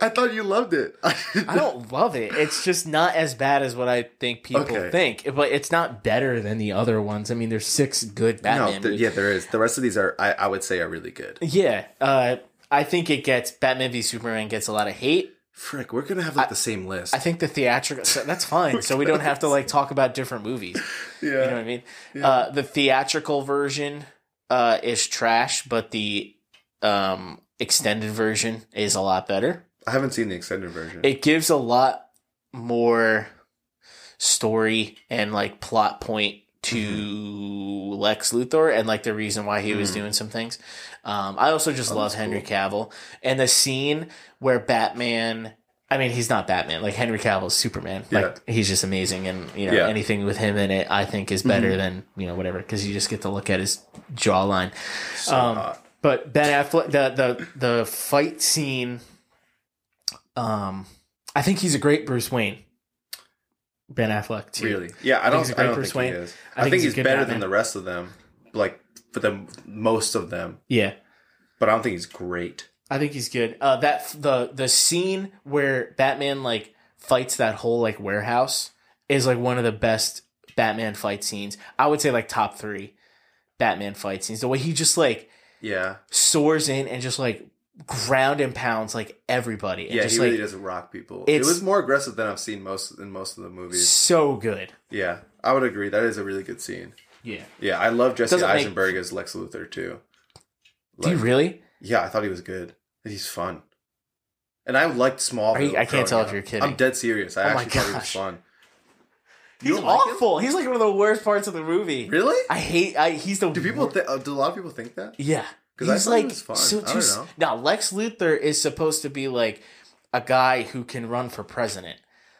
I thought you loved it. I don't love it. It's just not as bad as what I think people think. But it's not better than the other ones. I mean, there's 6 good Batman movies. Yeah, there is. The rest of these are, I would say, are really good. Yeah. I think it gets, Batman v Superman gets a lot of hate. Frick, we're going to have like the same list. I think the theatrical... So that's fine. So we don't have to like talk about different movies. Yeah. You know what I mean? Yeah. The theatrical version is trash, but the extended version is a lot better. I haven't seen the extended version. It gives a lot more story and like plot point to Lex Luthor and like the reason why he was doing some things. I also just love Henry Cavill, and the scene where Batman, I mean, he's not Batman, like Henry Cavill's Superman. Yeah. Like he's just amazing, and you know, anything with him in it I think is better than, you know, whatever, because you just get to look at his jawline. So but Ben Affleck, the fight scene, I think he's a great Bruce Wayne. Ben Affleck too. Really? Yeah, I don't think he is. I think he's better than the rest of them, like for the most of them. Yeah, but I don't think he's great. I think he's good. That the scene where Batman like fights that whole like warehouse is like one of the best Batman fight scenes. I would say like top 3 Batman fight scenes. The way he just like soars in and just like ground and pounds like everybody. And yeah, just, he really doesn't rock people. It was more aggressive than I've seen in most of the movies. So good. Yeah, I would agree. That is a really good scene. Yeah. Yeah, I love Jesse Eisenberg as Lex Luthor too. Like, do you really? Yeah, I thought he was good. He's fun. And I liked Smallville. I can't tell if you're kidding. I'm dead serious. I actually thought he was fun. He's awful. Like, he's like one of the worst parts of the movie. Really? He's the... Do a lot of people think that? Yeah. Because I thought he was fun. I don't know. Now, Lex Luthor is supposed to be like a guy who can run for president.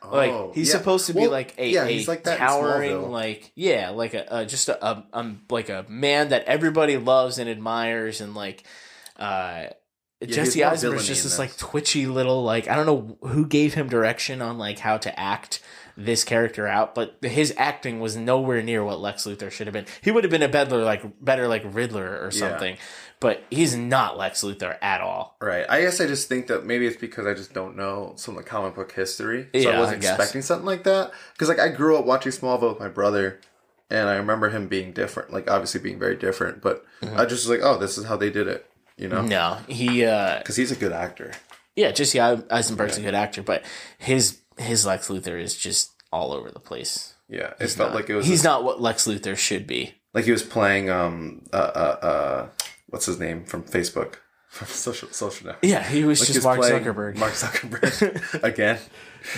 Like he's supposed to be like a like towering, like like a man that everybody loves and admires, and like Jesse Eisenberg's just this like twitchy little, like, I don't know who gave him direction on like how to act this character out, but his acting was nowhere near what Lex Luthor should have been. He would have been a better Riddler or something, but he's not Lex Luthor at all. Right. I guess I just think that maybe it's because I just don't know some of the comic book history, so I wasn't expecting something like that. Because like I grew up watching Smallville with my brother, and I remember him being different, like obviously being very different, but I just was like, oh, this is how they did it, you know? No, he because he's a good actor. Yeah, Jesse Eisenberg's a good actor, but his Lex Luthor is just all over the place. Yeah, it felt like it was... He's not what Lex Luthor should be. Like he was playing, what's his name from Facebook? From Social Network. Yeah, he was like just Mark Zuckerberg. Mark Zuckerberg. Again.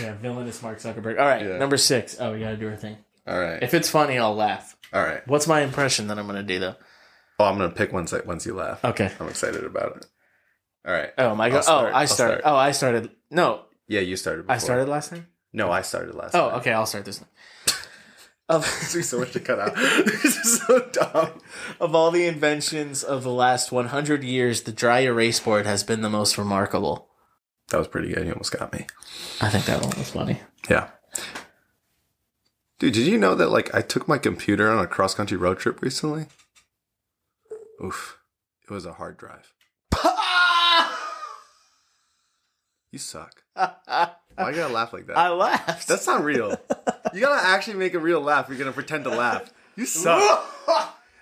Yeah, villainous Mark Zuckerberg. All right, number 6. Oh, we gotta do our thing. All right. If it's funny, I'll laugh. All right. What's my impression that I'm gonna do, though? Oh, I'm gonna pick once you laugh. Okay. I'm excited about it. All right. Oh, my God. I started. No. Yeah, you started before. I started last time? No, I started last time. Oh, okay, I'll start this time. There's so much to cut out. This is so dumb. Of all the inventions of the last 100 years, the dry erase board has been the most remarkable. That was pretty good. You almost got me. I think that one was funny. Yeah. Dude, did you know that like I took my computer on a cross-country road trip recently? Oof. It was a hard drive. You suck. Why you gotta laugh like that? I laughed. That's not real. You gotta actually make a real laugh. You're gonna pretend to laugh. You suck.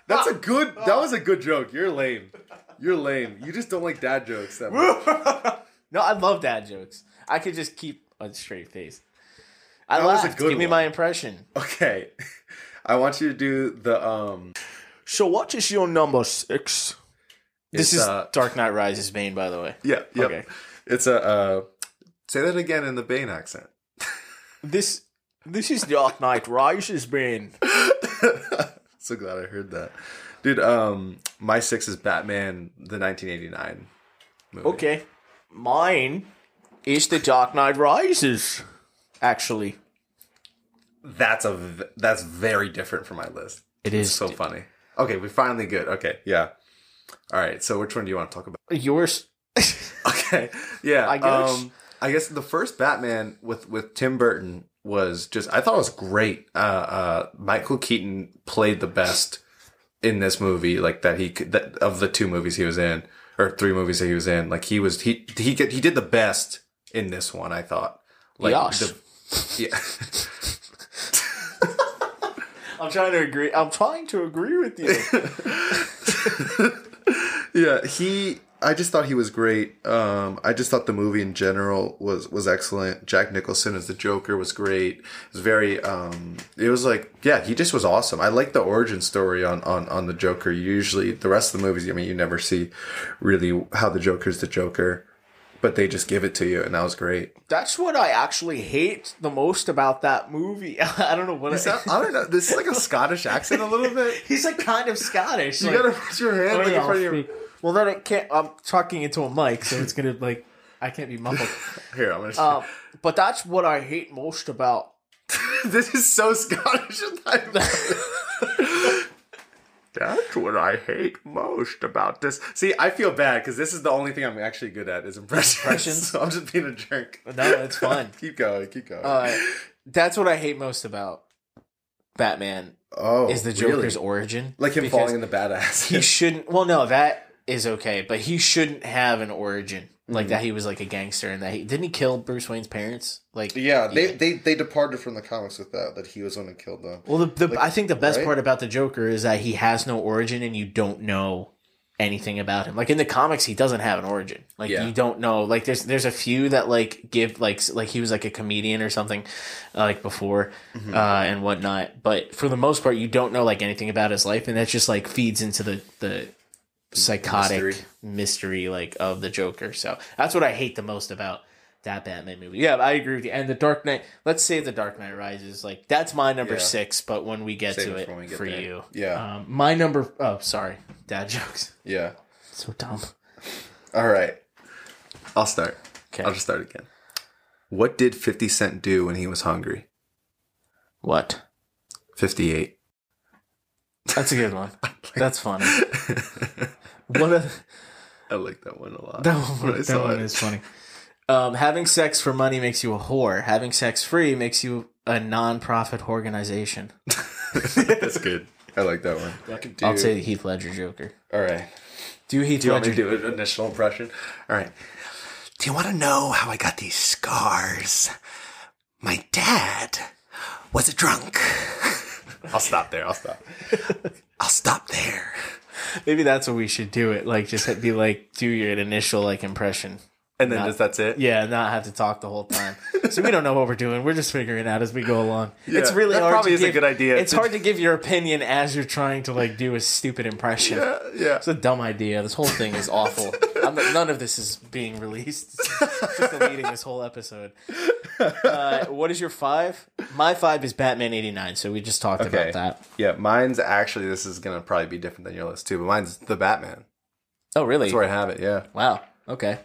That was a good joke. You're lame. You just don't like dad jokes that much. No, I love dad jokes. I could just keep a straight face. I laughed. Was a good Give me one. My impression. Okay. I want you to do the So what is your number 6? This is Dark Knight Rises Bane, by the way. Yeah. Yep. Okay. It's a say that again in the Bane accent. This is Dark Knight Rises Bane. So glad I heard that, dude. My 6 is Batman the 1989 movie. Okay, mine is the Dark Knight Rises. Actually, that's very different from my list. It's so funny. Okay, we finally good. Okay, yeah. All right. So which one do you want to talk about? Yours. Okay. Yeah. I guess. I guess the first Batman with Tim Burton was I thought it was great. Michael Keaton played the best in this movie, like that he could, that of the two movies he was in or three movies that he was in, like he was he did the best in this one, I thought. Like, yeah. I'm trying to agree with you. Yeah, I just thought he was great. I just thought the movie in general was excellent. Jack Nicholson as the Joker was great. It was very, it was like, yeah, he just was awesome. I like the origin story on the Joker. Usually, the rest of the movies, I mean, you never see really how the Joker's the Joker, but they just give it to you, and that was great. That's what I actually hate the most about that movie. I don't know what I don't know. This is like a Scottish accent a little bit. He's like kind of Scottish. You like, gotta put your hand like in front of your... Well, then it can't. I'm talking into a mic, so it's gonna like I can't be muffled. Here, I'm gonna. But that's what I hate most about. This is so Scottish. That's what I hate most about this. See, I feel bad because this is the only thing I'm actually good at is impressions. So I'm just being a jerk. No, it's fun. Keep going. That's what I hate most about Batman. Oh, is the Joker's really? Origin like him falling in the badass? He shouldn't. Well, no, that. Is okay, but he shouldn't have an origin like that. He was like a gangster, and that he kill Bruce Wayne's parents. Like, yeah, they departed from the comics with that he was going to kill them. Well, I think the best part about the Joker is that he has no origin, and you don't know anything about him. Like in the comics, he doesn't have an origin. Like you don't know. Like there's a few that like give like he was like a comedian or something like before and whatnot. But for the most part, you don't know like anything about his life, and that just like feeds into the psychotic mystery like of the Joker. So that's what I hate the most about that Batman movie. Yeah, I agree with you. And the Dark Knight, let's say the Dark Knight Rises, like that's my number 6, but when we get to it for you. Yeah. My number sorry. Dad jokes. Yeah. So dumb. All right. I'll start. Okay. I'll just start again. What did 50 Cent do when he was hungry? What? 58. That's a good one. That's funny. I like that one a lot. That one is funny. Having sex for money makes you a whore. Having sex free makes you a non-profit organization. That's good. I like that one. I'll say the Heath Ledger Joker. All right. Do you want me to do an initial impression? All right. Do you want to know how I got these scars? My dad was a drunk. I'll stop there. I'll stop there. Maybe that's what we should do it. Like, just be like, do your initial, like, impression. And then that's it? Yeah, not have to talk the whole time. So we don't know what we're doing. We're just figuring it out as we go along. Yeah, it's really hard probably to is give, a good idea. It's hard to give your opinion as you're trying to, like, do a stupid impression. Yeah. It's a dumb idea. This whole thing is awful. None of this is being released. It's just deleting this whole episode. What is your 5? My 5 is Batman 89, so we just talked about that. Yeah, mine's actually, this is going to probably be different than your list too, but mine's The Batman. Oh, really? That's where I have it, yeah. Wow, okay.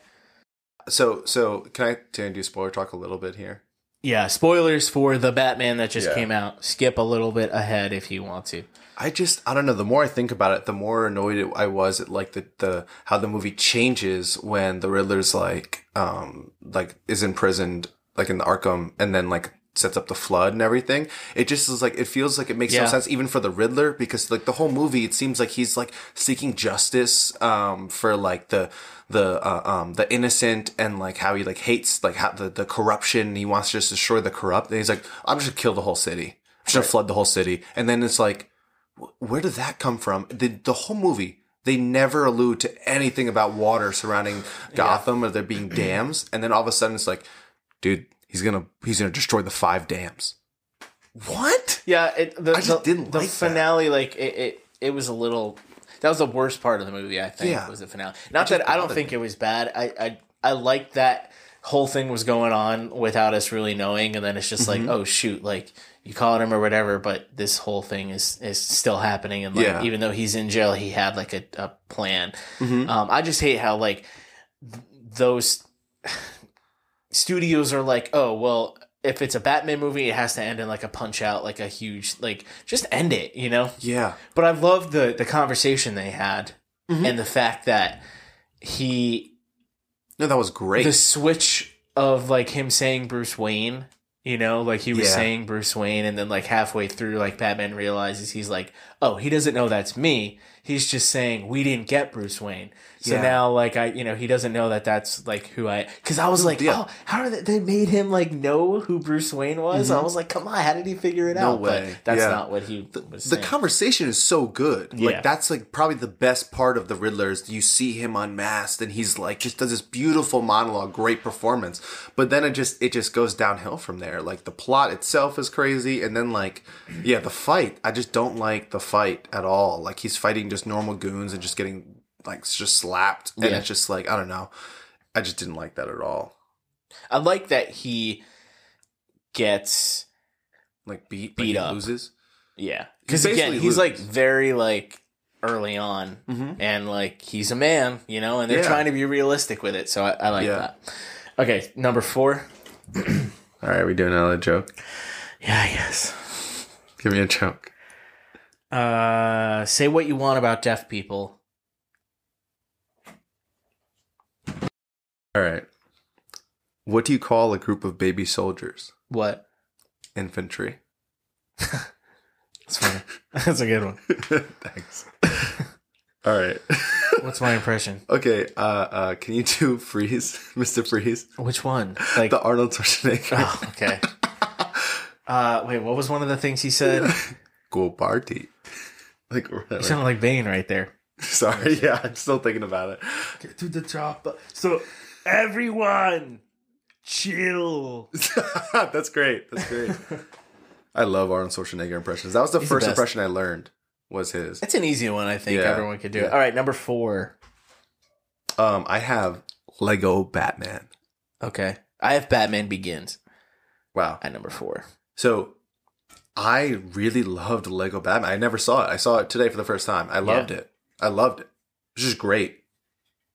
So can I do spoiler talk a little bit here? Yeah, spoilers for The Batman that just came out. Skip a little bit ahead if you want to. I don't know. The more I think about it, the more annoyed I was at like how the movie changes when the Riddler's like is imprisoned like in the Arkham and then like sets up the flood and everything. It just is like, it feels like it makes no sense even for the Riddler because like the whole movie, it seems like he's like seeking justice, for like the innocent and like how he like hates like how the corruption. He wants to just destroy the corrupt. And he's like, I'm just gonna kill the whole city. I'm just gonna flood the whole city. And then it's like, where did that come from? The whole movie, they never allude to anything about water surrounding Gotham or there being dams. And then all of a sudden it's like, dude, he's gonna destroy the 5 dams. What? Yeah, I just didn't like the finale. That. Like it was a little. That was the worst part of the movie. I think was the finale. Not that I don't think it was bad. I liked that whole thing was going on without us really knowing, and then it's just like, oh shoot, like you caught him or whatever, but this whole thing is still happening, and like even though he's in jail, he had like a plan. I just hate how like those. Studios are like, oh, well, if it's a Batman movie, it has to end in like a punch out, like a huge, like just end it, you know? Yeah. But I love the conversation they had and the fact that that was great. The switch of like him saying Bruce Wayne You know, like he was saying Bruce Wayne, and then like halfway through, like Batman realizes he's like, oh, he doesn't know that's me. He's just saying we didn't get Bruce Wayne. So now like I, you know, he doesn't know that that's like who I, cause I was like, oh, how did they made him like know who Bruce Wayne was? Mm-hmm. I was like, come on, how did he figure it out? No way. But that's not what he was saying. The conversation is so good. Yeah. Like that's like probably the best part of the Riddler is you see him unmasked and he's like, just does this beautiful monologue, great performance. But then it just goes downhill from there. Like the plot itself is crazy, and then like the fight, I just don't like the fight at all. Like he's fighting just normal goons and just getting like just slapped, and it's just like, I don't know, I just didn't like that at all. I like that he gets like beat up, loses, because again he's loses. Like very like early on, and like he's a man, you know, and they're trying to be realistic with it, so I like that. Okay, number 4. All right, we doing another joke? Yeah, I guess. Give me a joke. Say what you want about deaf people. All right. What do you call a group of baby soldiers? What? Infantry. That's funny. That's a good one. Thanks. All right. What's my impression? Okay, can you do Freeze, Mr. Freeze? Which one? Like the Arnold Schwarzenegger. Oh, okay. Wait, what was one of the things he said? Go party. Like whatever. You sounded like Bane right there. Sorry, yeah, I'm still thinking about it. Get to the top. So everyone, chill. That's great. That's great. I love Arnold Schwarzenegger impressions. That was the first impression I learned. Was his. It's an easy one, I think. Yeah. Everyone could do it. All right, number 4. I have Lego Batman. Okay. I have Batman Begins. Wow. At number 4. So, I really loved Lego Batman. I never saw it. I saw it today for the first time. I loved it. I loved it. It's just great.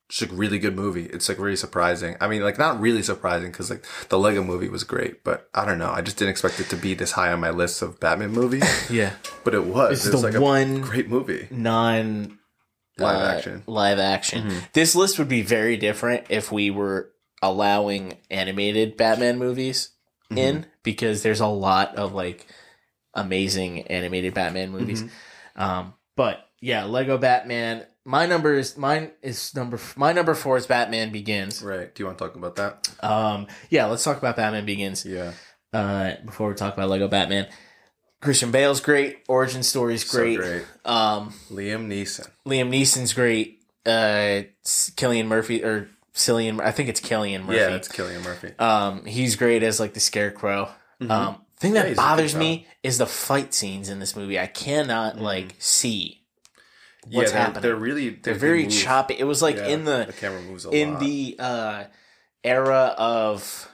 It's like a really good movie. It's like really surprising. I mean, like not really surprising because like the Lego movie was great, but I don't know. I just didn't expect it to be this high on my list of Batman movies. But it was. It's like one great movie. Live action. Mm-hmm. This list would be very different if we were allowing animated Batman movies in, because there's a lot of like amazing animated Batman movies. But yeah, Lego Batman. My number four is Batman Begins. Right. Do you want to talk about that? Yeah, let's talk about Batman Begins. Yeah. Before we talk about Lego Batman, Christian Bale's great. Origin story's great. So great. Liam Neeson's great. Cillian Murphy. Yeah, it's Cillian Murphy. He's great as like the Scarecrow. Thing that bothers me is the fight scenes in this movie. I cannot like see what's happening. They're very choppy. It was like in the camera moves a lot. In the era of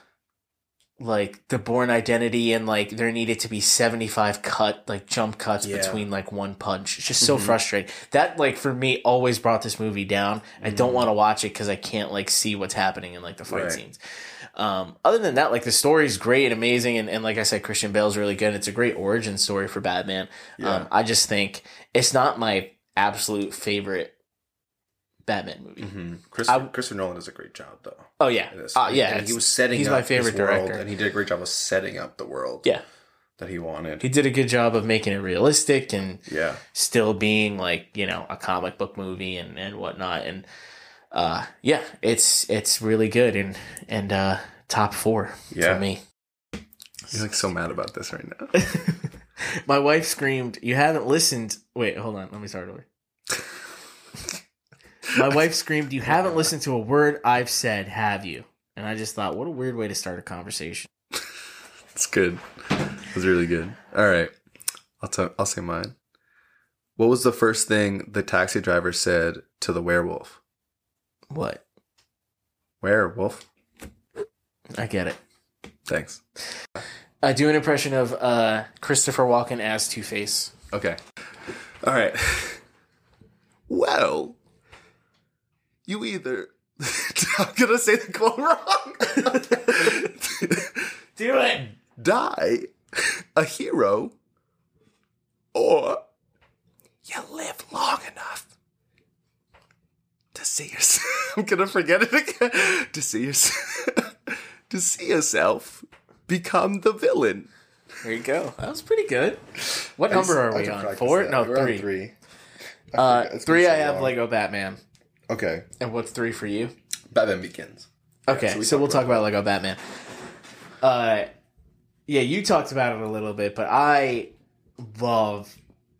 like the Bourne Identity, and like there needed to be 75 jump cuts between like one punch. It's just so frustrating. That like for me always brought this movie down. I don't want to watch it because I can't like see what's happening in like the fight scenes. Other than that, like the story's great, amazing, and like I said, Christian Bale's really good. It's a great origin story for Batman. I just think it's not my absolute favorite Batman movie. Christopher Nolan does a great job, though. Oh yeah, and he was setting. He's up my favorite director, and he did a great job of setting up the world. Yeah, that he wanted. He did a good job of making it realistic and still being like, you know, a comic book movie and whatnot. And it's really good and top 4 for me. You're like so mad about this right now. My wife screamed, "You haven't listened." Wait, hold on. Let me start over. My wife screamed, "You haven't listened to a word I've said, have you?" And I just thought, what a weird way to start a conversation. It's good. It was really good. All right. I'll say mine. What was the first thing the taxi driver said to the werewolf? What? Werewolf. I get it. Thanks. I do an impression of Christopher Walken as Two-Face. Okay. All right. Well, you either... I'm going to say the quote wrong. Do it. Die a hero, or you live long enough to see yourself... I'm going to forget it again. To see yourself become the villain. There you go. That was pretty good. What number are we on? 4? No, 3. 3. 3 I have Lego Batman. Okay. And what's 3 for you? Batman Begins. Okay, yeah, so we'll talk about Lego Batman. Yeah, you talked about it a little bit, but I love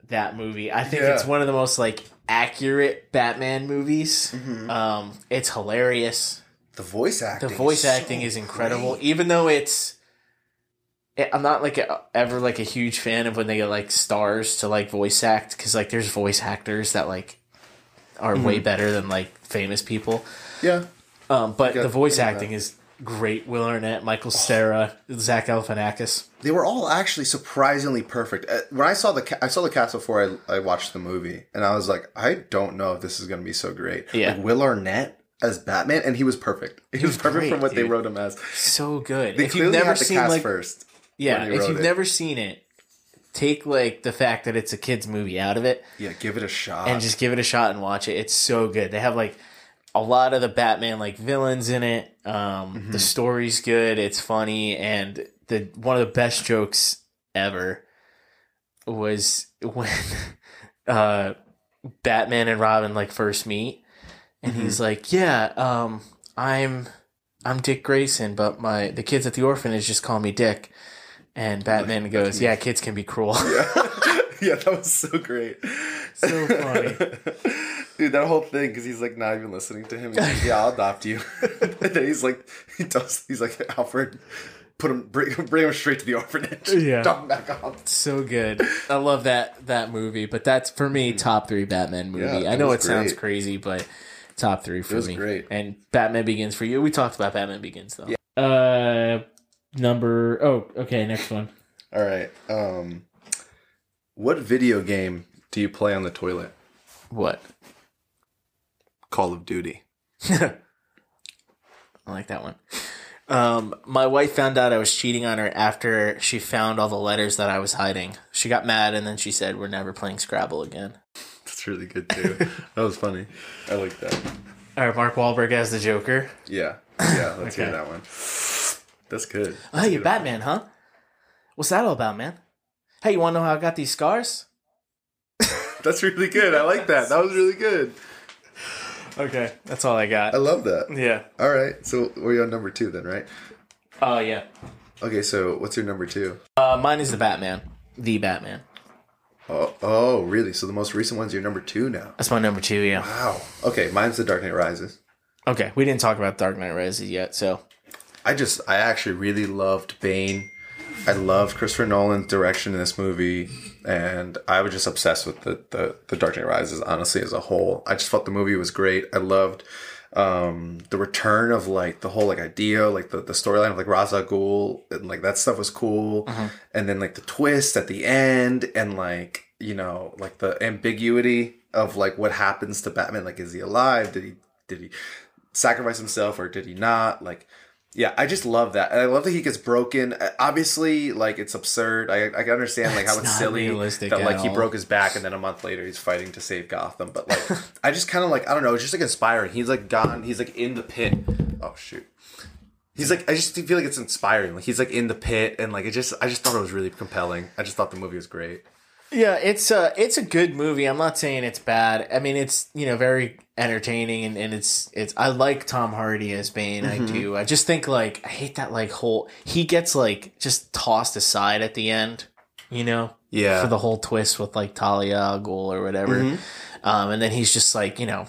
that movie. I think it's one of the most, like, accurate Batman movies. Mm-hmm. It's hilarious. The voice acting is incredible, great. Even though it's... I'm not, like, ever a huge fan of when they get, like, stars to, like, voice act, because, like, there's voice actors that, like, are way better than, like, famous people. Yeah. But the voice acting is great. Will Arnett, Michael Cera, Zach Galifianakis. They were all actually surprisingly perfect. When I saw the cast before I watched the movie, and I was like, I don't know if this is going to be so great. Yeah. Like, Will Arnett as Batman, and he was perfect. He was perfect from what they wrote him as. So good. They clearly had the cast first. Yeah, if you've never seen it, take, like, the fact that it's a kid's movie out of it. Yeah, give it a shot. And just give it a shot and watch it. It's so good. They have, like, a lot of the Batman, like, villains in it. The story's good. It's funny. And one of the best jokes ever was when Batman and Robin, like, first meet. And he's like, yeah, I'm Dick Grayson, but the kids at the orphanage just call me Dick. And Batman goes, yeah, kids can be cruel. Yeah, that was so great. So funny. Dude, that whole thing, because he's, like, not even listening to him. He's like, yeah, I'll adopt you. And then he's like, Alfred, bring him straight to the orphanage. Yeah. Dump him back off. So good. I love that movie. But that's, for me, top 3 Batman movie. Yeah, I know it sounds crazy, but top 3 for me. It was great. And Batman Begins for you. We talked about Batman Begins, though. Yeah. Next one. All right. What video game do you play on the toilet? What? Call of Duty. I like that one. My wife found out I was cheating on her after she found all the letters that I was hiding. She got mad, and then she said, we're never playing Scrabble again. That's really good, too. That was funny. I like that. All right, Mark Wahlberg as the Joker. Yeah. Yeah, let's hear that one. That's good. Oh, hey, you're Batman, huh? What's that all about, man? Hey, you want to know how I got these scars? That's really good. I like that. That was really good. Okay, that's all I got. I love that. Yeah. All right, so we're on number 2 then, right? Oh, yeah. Okay, so what's your number 2? Mine is the Batman. The Batman. Oh, really? So the most recent one's your number 2 now? That's my number 2, yeah. Wow. Okay, mine's the Dark Knight Rises. Okay, we didn't talk about Dark Knight Rises yet, so... I actually really loved Bane. I loved Christopher Nolan's direction in this movie, and I was just obsessed with the Dark Knight Rises, honestly, as a whole. I just felt the movie was great. I loved the return of, like, the whole, like, idea, like, the storyline of, like, Ra's al Ghul, and, like, that stuff was cool. Mm-hmm. And then, like, the twist at the end, and, like, you know, like, the ambiguity of, like, what happens to Batman. Like, is he alive? Did he sacrifice himself, or did he not? Like... Yeah, I just love that. And I love that he gets broken. Obviously, like, it's absurd. I can understand, like, how it's silly that, like, he broke his back and then a month later he's fighting to save Gotham. But, like, I just kind of, like, I don't know. It's just, like, inspiring. He's, like, gone. He's, like, in the pit. Oh, shoot. He's, like, I just feel like it's inspiring. Like, he's, like, in the pit. And, like, I just thought it was really compelling. I just thought the movie was great. Yeah, it's a good movie. I'm not saying it's bad. I mean, it's, you know, very entertaining, and it's I like Tom Hardy as Bane. Mm-hmm. I do. I just think, like, I hate that, like, whole he gets, like, just tossed aside at the end, you know? Yeah. For the whole twist with, like, Talia al Ghul or whatever. Mm-hmm. And then he's just, like, you know,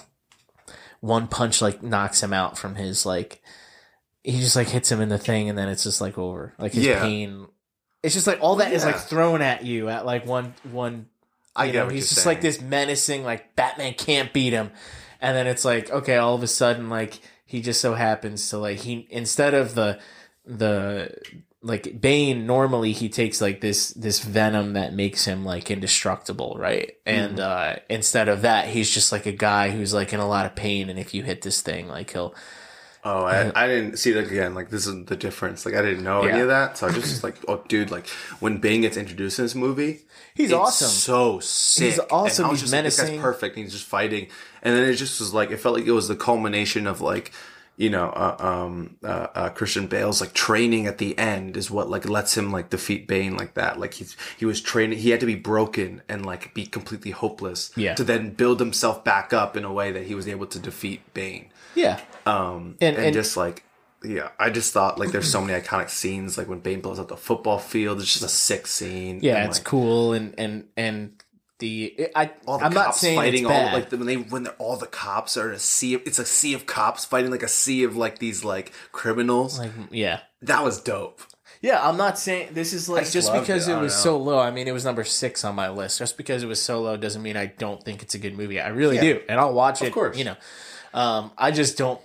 one punch, like, knocks him out from his, like, he just, like, hits him in the thing, and then it's just, like, over. Like, his pain. It's just, like, all that is, like, thrown at you at, like, one. I get what he's just saying. Like, this menacing, like, Batman can't beat him, and then it's like, okay, all of a sudden, like, he just so happens to, like, he instead of the like Bane, normally he takes, like, this venom that makes him, like, indestructible, right? And instead of that, he's just, like, a guy who's, like, in a lot of pain, and if you hit this thing, like, he'll. Oh, I didn't see that again. Like, this is the difference. Like, I didn't know any of that. So I just like, oh, dude, like, when Bane gets introduced in this movie, he's awesome. So sick. He's awesome. He's just menacing. Like, this guy's perfect. And he's just fighting. And then it just was like, it felt like it was the culmination of, like, you know, Christian Bale's like training at the end is what like lets him like defeat Bane like that. Like he was training, he had to be broken and like be completely hopeless to then build himself back up in a way that he was able to defeat Bane. Yeah. And just like, yeah, I just thought like there's so many iconic scenes, like when Bane blows up the football field, it's just a sick scene. Yeah, and, it's like, cool and I'm not saying fighting it's bad. All like when all the cops are in a sea of, it's a sea of cops fighting like a sea of like these like criminals. Like, yeah, that was dope. Yeah, I'm not saying this is like just because it was so low. I mean, it was number 6 on my list. Just because it was so low doesn't mean I don't think it's a good movie. I really do, and I'll watch it. Of course, you know. I just don't.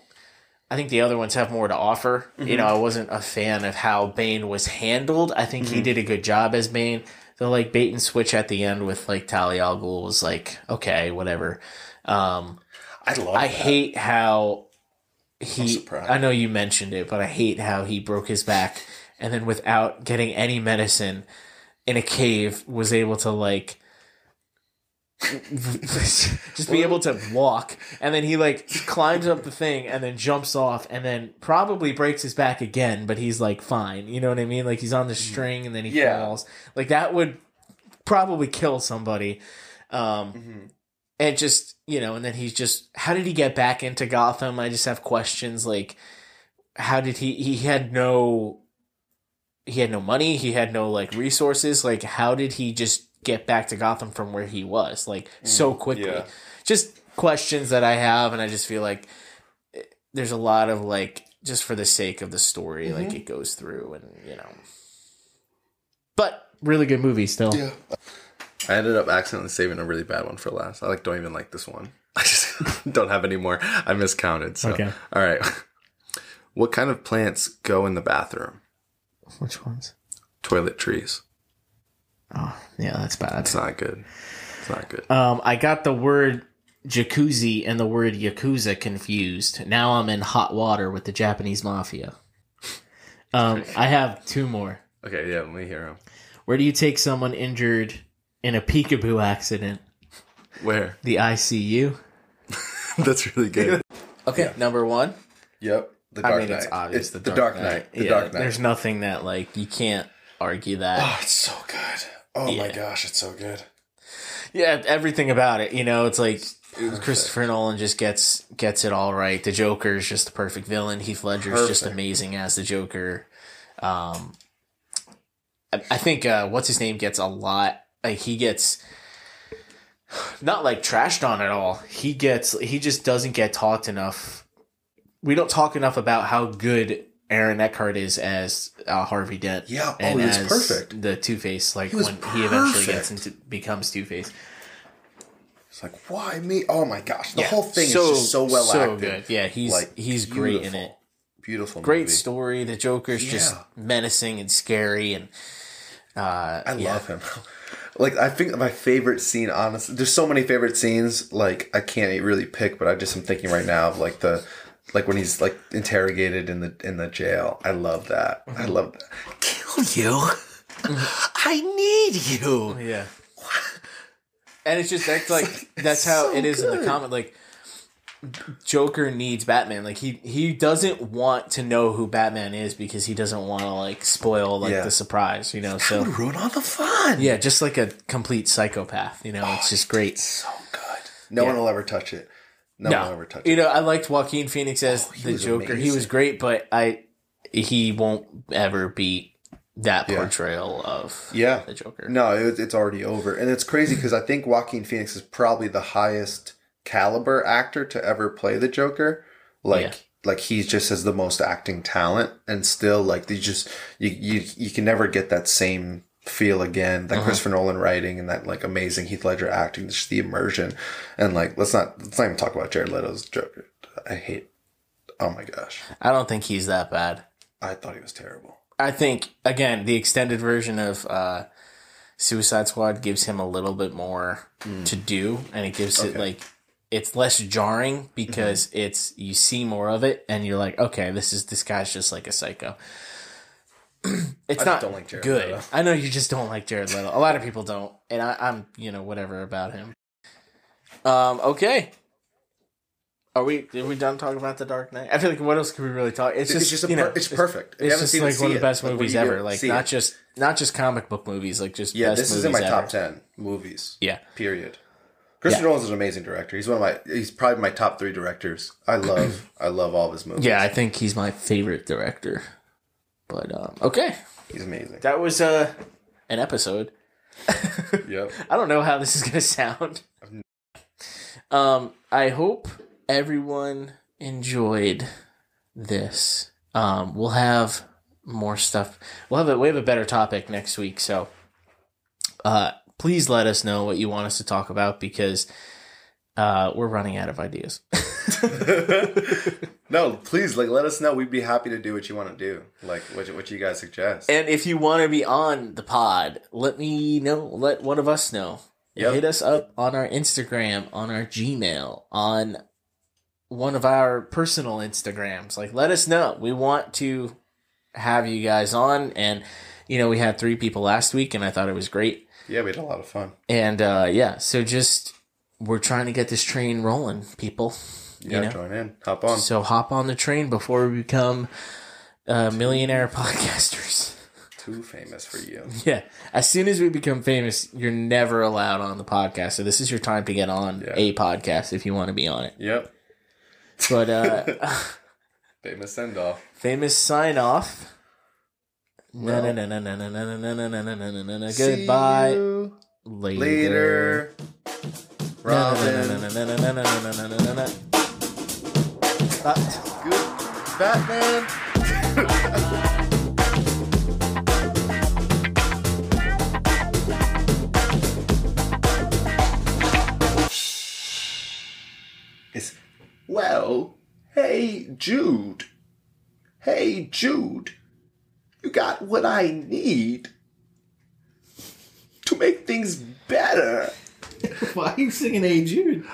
I think the other ones have more to offer. Mm-hmm. You know, I wasn't a fan of how Bane was handled. I think he did a good job as Bane. The like bait and switch at the end with like Talia al Ghul was like, okay, whatever. I hate how he, I know you mentioned it, but I hate how he broke his back and then without getting any medicine in a cave was able to like just be able to walk, and then he like climbs up the thing and then jumps off and then probably breaks his back again, but he's like fine, you know what I mean, like he's on the string and then he falls. Like that would probably kill somebody. And just, you know, and then he's just, how did he get back into Gotham? I just have questions, like how did he had no money, he had no like resources, like how did he just get back to Gotham from where he was, like so quickly. Yeah. Just questions that I have, and I just feel like there's a lot of like just for the sake of the story, like it goes through, and you know. But really good movie still. Yeah. I ended up accidentally saving a really bad one for last. I like don't even like this one. I just don't have any more. I miscounted. So. Okay. All right. What kind of plants go in the bathroom? Which ones? Toilet trees. Oh, yeah, that's bad. It's not good. It's not good. I got the word jacuzzi and the word yakuza confused. Now I'm in hot water with the Japanese mafia. I have two more. Okay, yeah, let me hear them. Where do you take someone injured in a peekaboo accident? Where? The ICU. That's really good. Okay, yeah. Number 1. Yep. The Dark Knight. I mean, it's obvious. The Dark Knight. The Dark Knight. There's nothing that, like, you can't argue that. Oh, it's so good. Oh my gosh, it's so good. Yeah, everything about it, you know, it's like perfect. Christopher Nolan just gets it all right. The Joker is just the perfect villain. Heath Ledger is just amazing as the Joker. I think what's his name gets a lot. Like he gets not like trashed on at all. He just doesn't get talked enough. We don't talk enough about how good Aaron Eckhart is as Harvey Dent. Yeah, and he was perfect. The Two-Face, like when he eventually becomes Two-Face. It's like, why me? Oh my gosh, the whole thing is just so well acted. So good. Yeah, he's great in it. Beautiful, great movie. Story. The Joker's just menacing and scary, and I love him. Like I think my favorite scene, honestly, there's so many favorite scenes. Like I can't really pick, but I just am thinking right now of like the. Like when he's like interrogated in the jail, I love that. I love that. Kill you, I need you. Yeah, and it's just that's how it is in the comic. Like Joker needs Batman. Like he doesn't want to know who Batman is because he doesn't want to like spoil like the surprise. You know, that would ruin all the fun. Yeah, just like a complete psychopath. You know, it's just great. It's so good. No one will ever touch it. No one ever touched it. You know, I liked Joaquin Phoenix as the Joker. Amazing. He was great, but he won't ever beat that portrayal of the Joker. No, it's already over. And it's crazy because I think Joaquin Phoenix is probably the highest caliber actor to ever play the Joker. Like he just has the most acting talent, and still like they just you can never get that same feel again, that Christopher Nolan writing and that like amazing Heath Ledger acting, just the immersion. And like let's not even talk about Jared Leto's Joker. I hate, oh my gosh, I don't think he's that bad. I thought he was terrible. I think again the extended version of Suicide Squad gives him a little bit more to do, and it gives it like it's less jarring because it's you see more of it and you're like, okay, this guy's just like a psycho. It's not don't like Jared good. Leto. I know you just don't like Jared Leto. A lot of people don't, and I'm whatever about him. Okay. Are we done talking about The Dark Knight? I feel like what else can we really talk? It's just perfect. It's just one of the best movies ever. Not just comic book movies. This is in my top 10 movies. Yeah, period. Christopher Nolan's an amazing director. He's probably my top 3 directors. I love all of his movies. Yeah, I think he's my favorite director. But okay, he's amazing. That was an episode. Yep. I don't know how this is gonna sound. I hope everyone enjoyed this. We'll have more stuff. We have a better topic next week, so please let us know what you want us to talk about, because we're running out of ideas. No, please, let us know. We'd be happy to do what you want to do, what you guys suggest. And if you want to be on the pod, let me know. Let one of us know. Yep. Hit us up on our Instagram, on our Gmail, on one of our personal Instagrams. Let us know. We want to have you guys on. And, we had 3 people last week, and I thought it was great. Yeah, we had a lot of fun. And, so we're trying to get this train rolling, people. Yeah, join in. Hop on. So hop on the train before we become millionaire podcasters. Too famous for you. Yeah. As soon as we become famous, you're never allowed on the podcast. So this is your time to get on a podcast if you want to be on it. Yep. But famous sign off. No. Goodbye. Later. Robin. Good Batman. Well, hey Jude. Hey Jude. You got what I need to make things better. Why are you singing Hey Jude?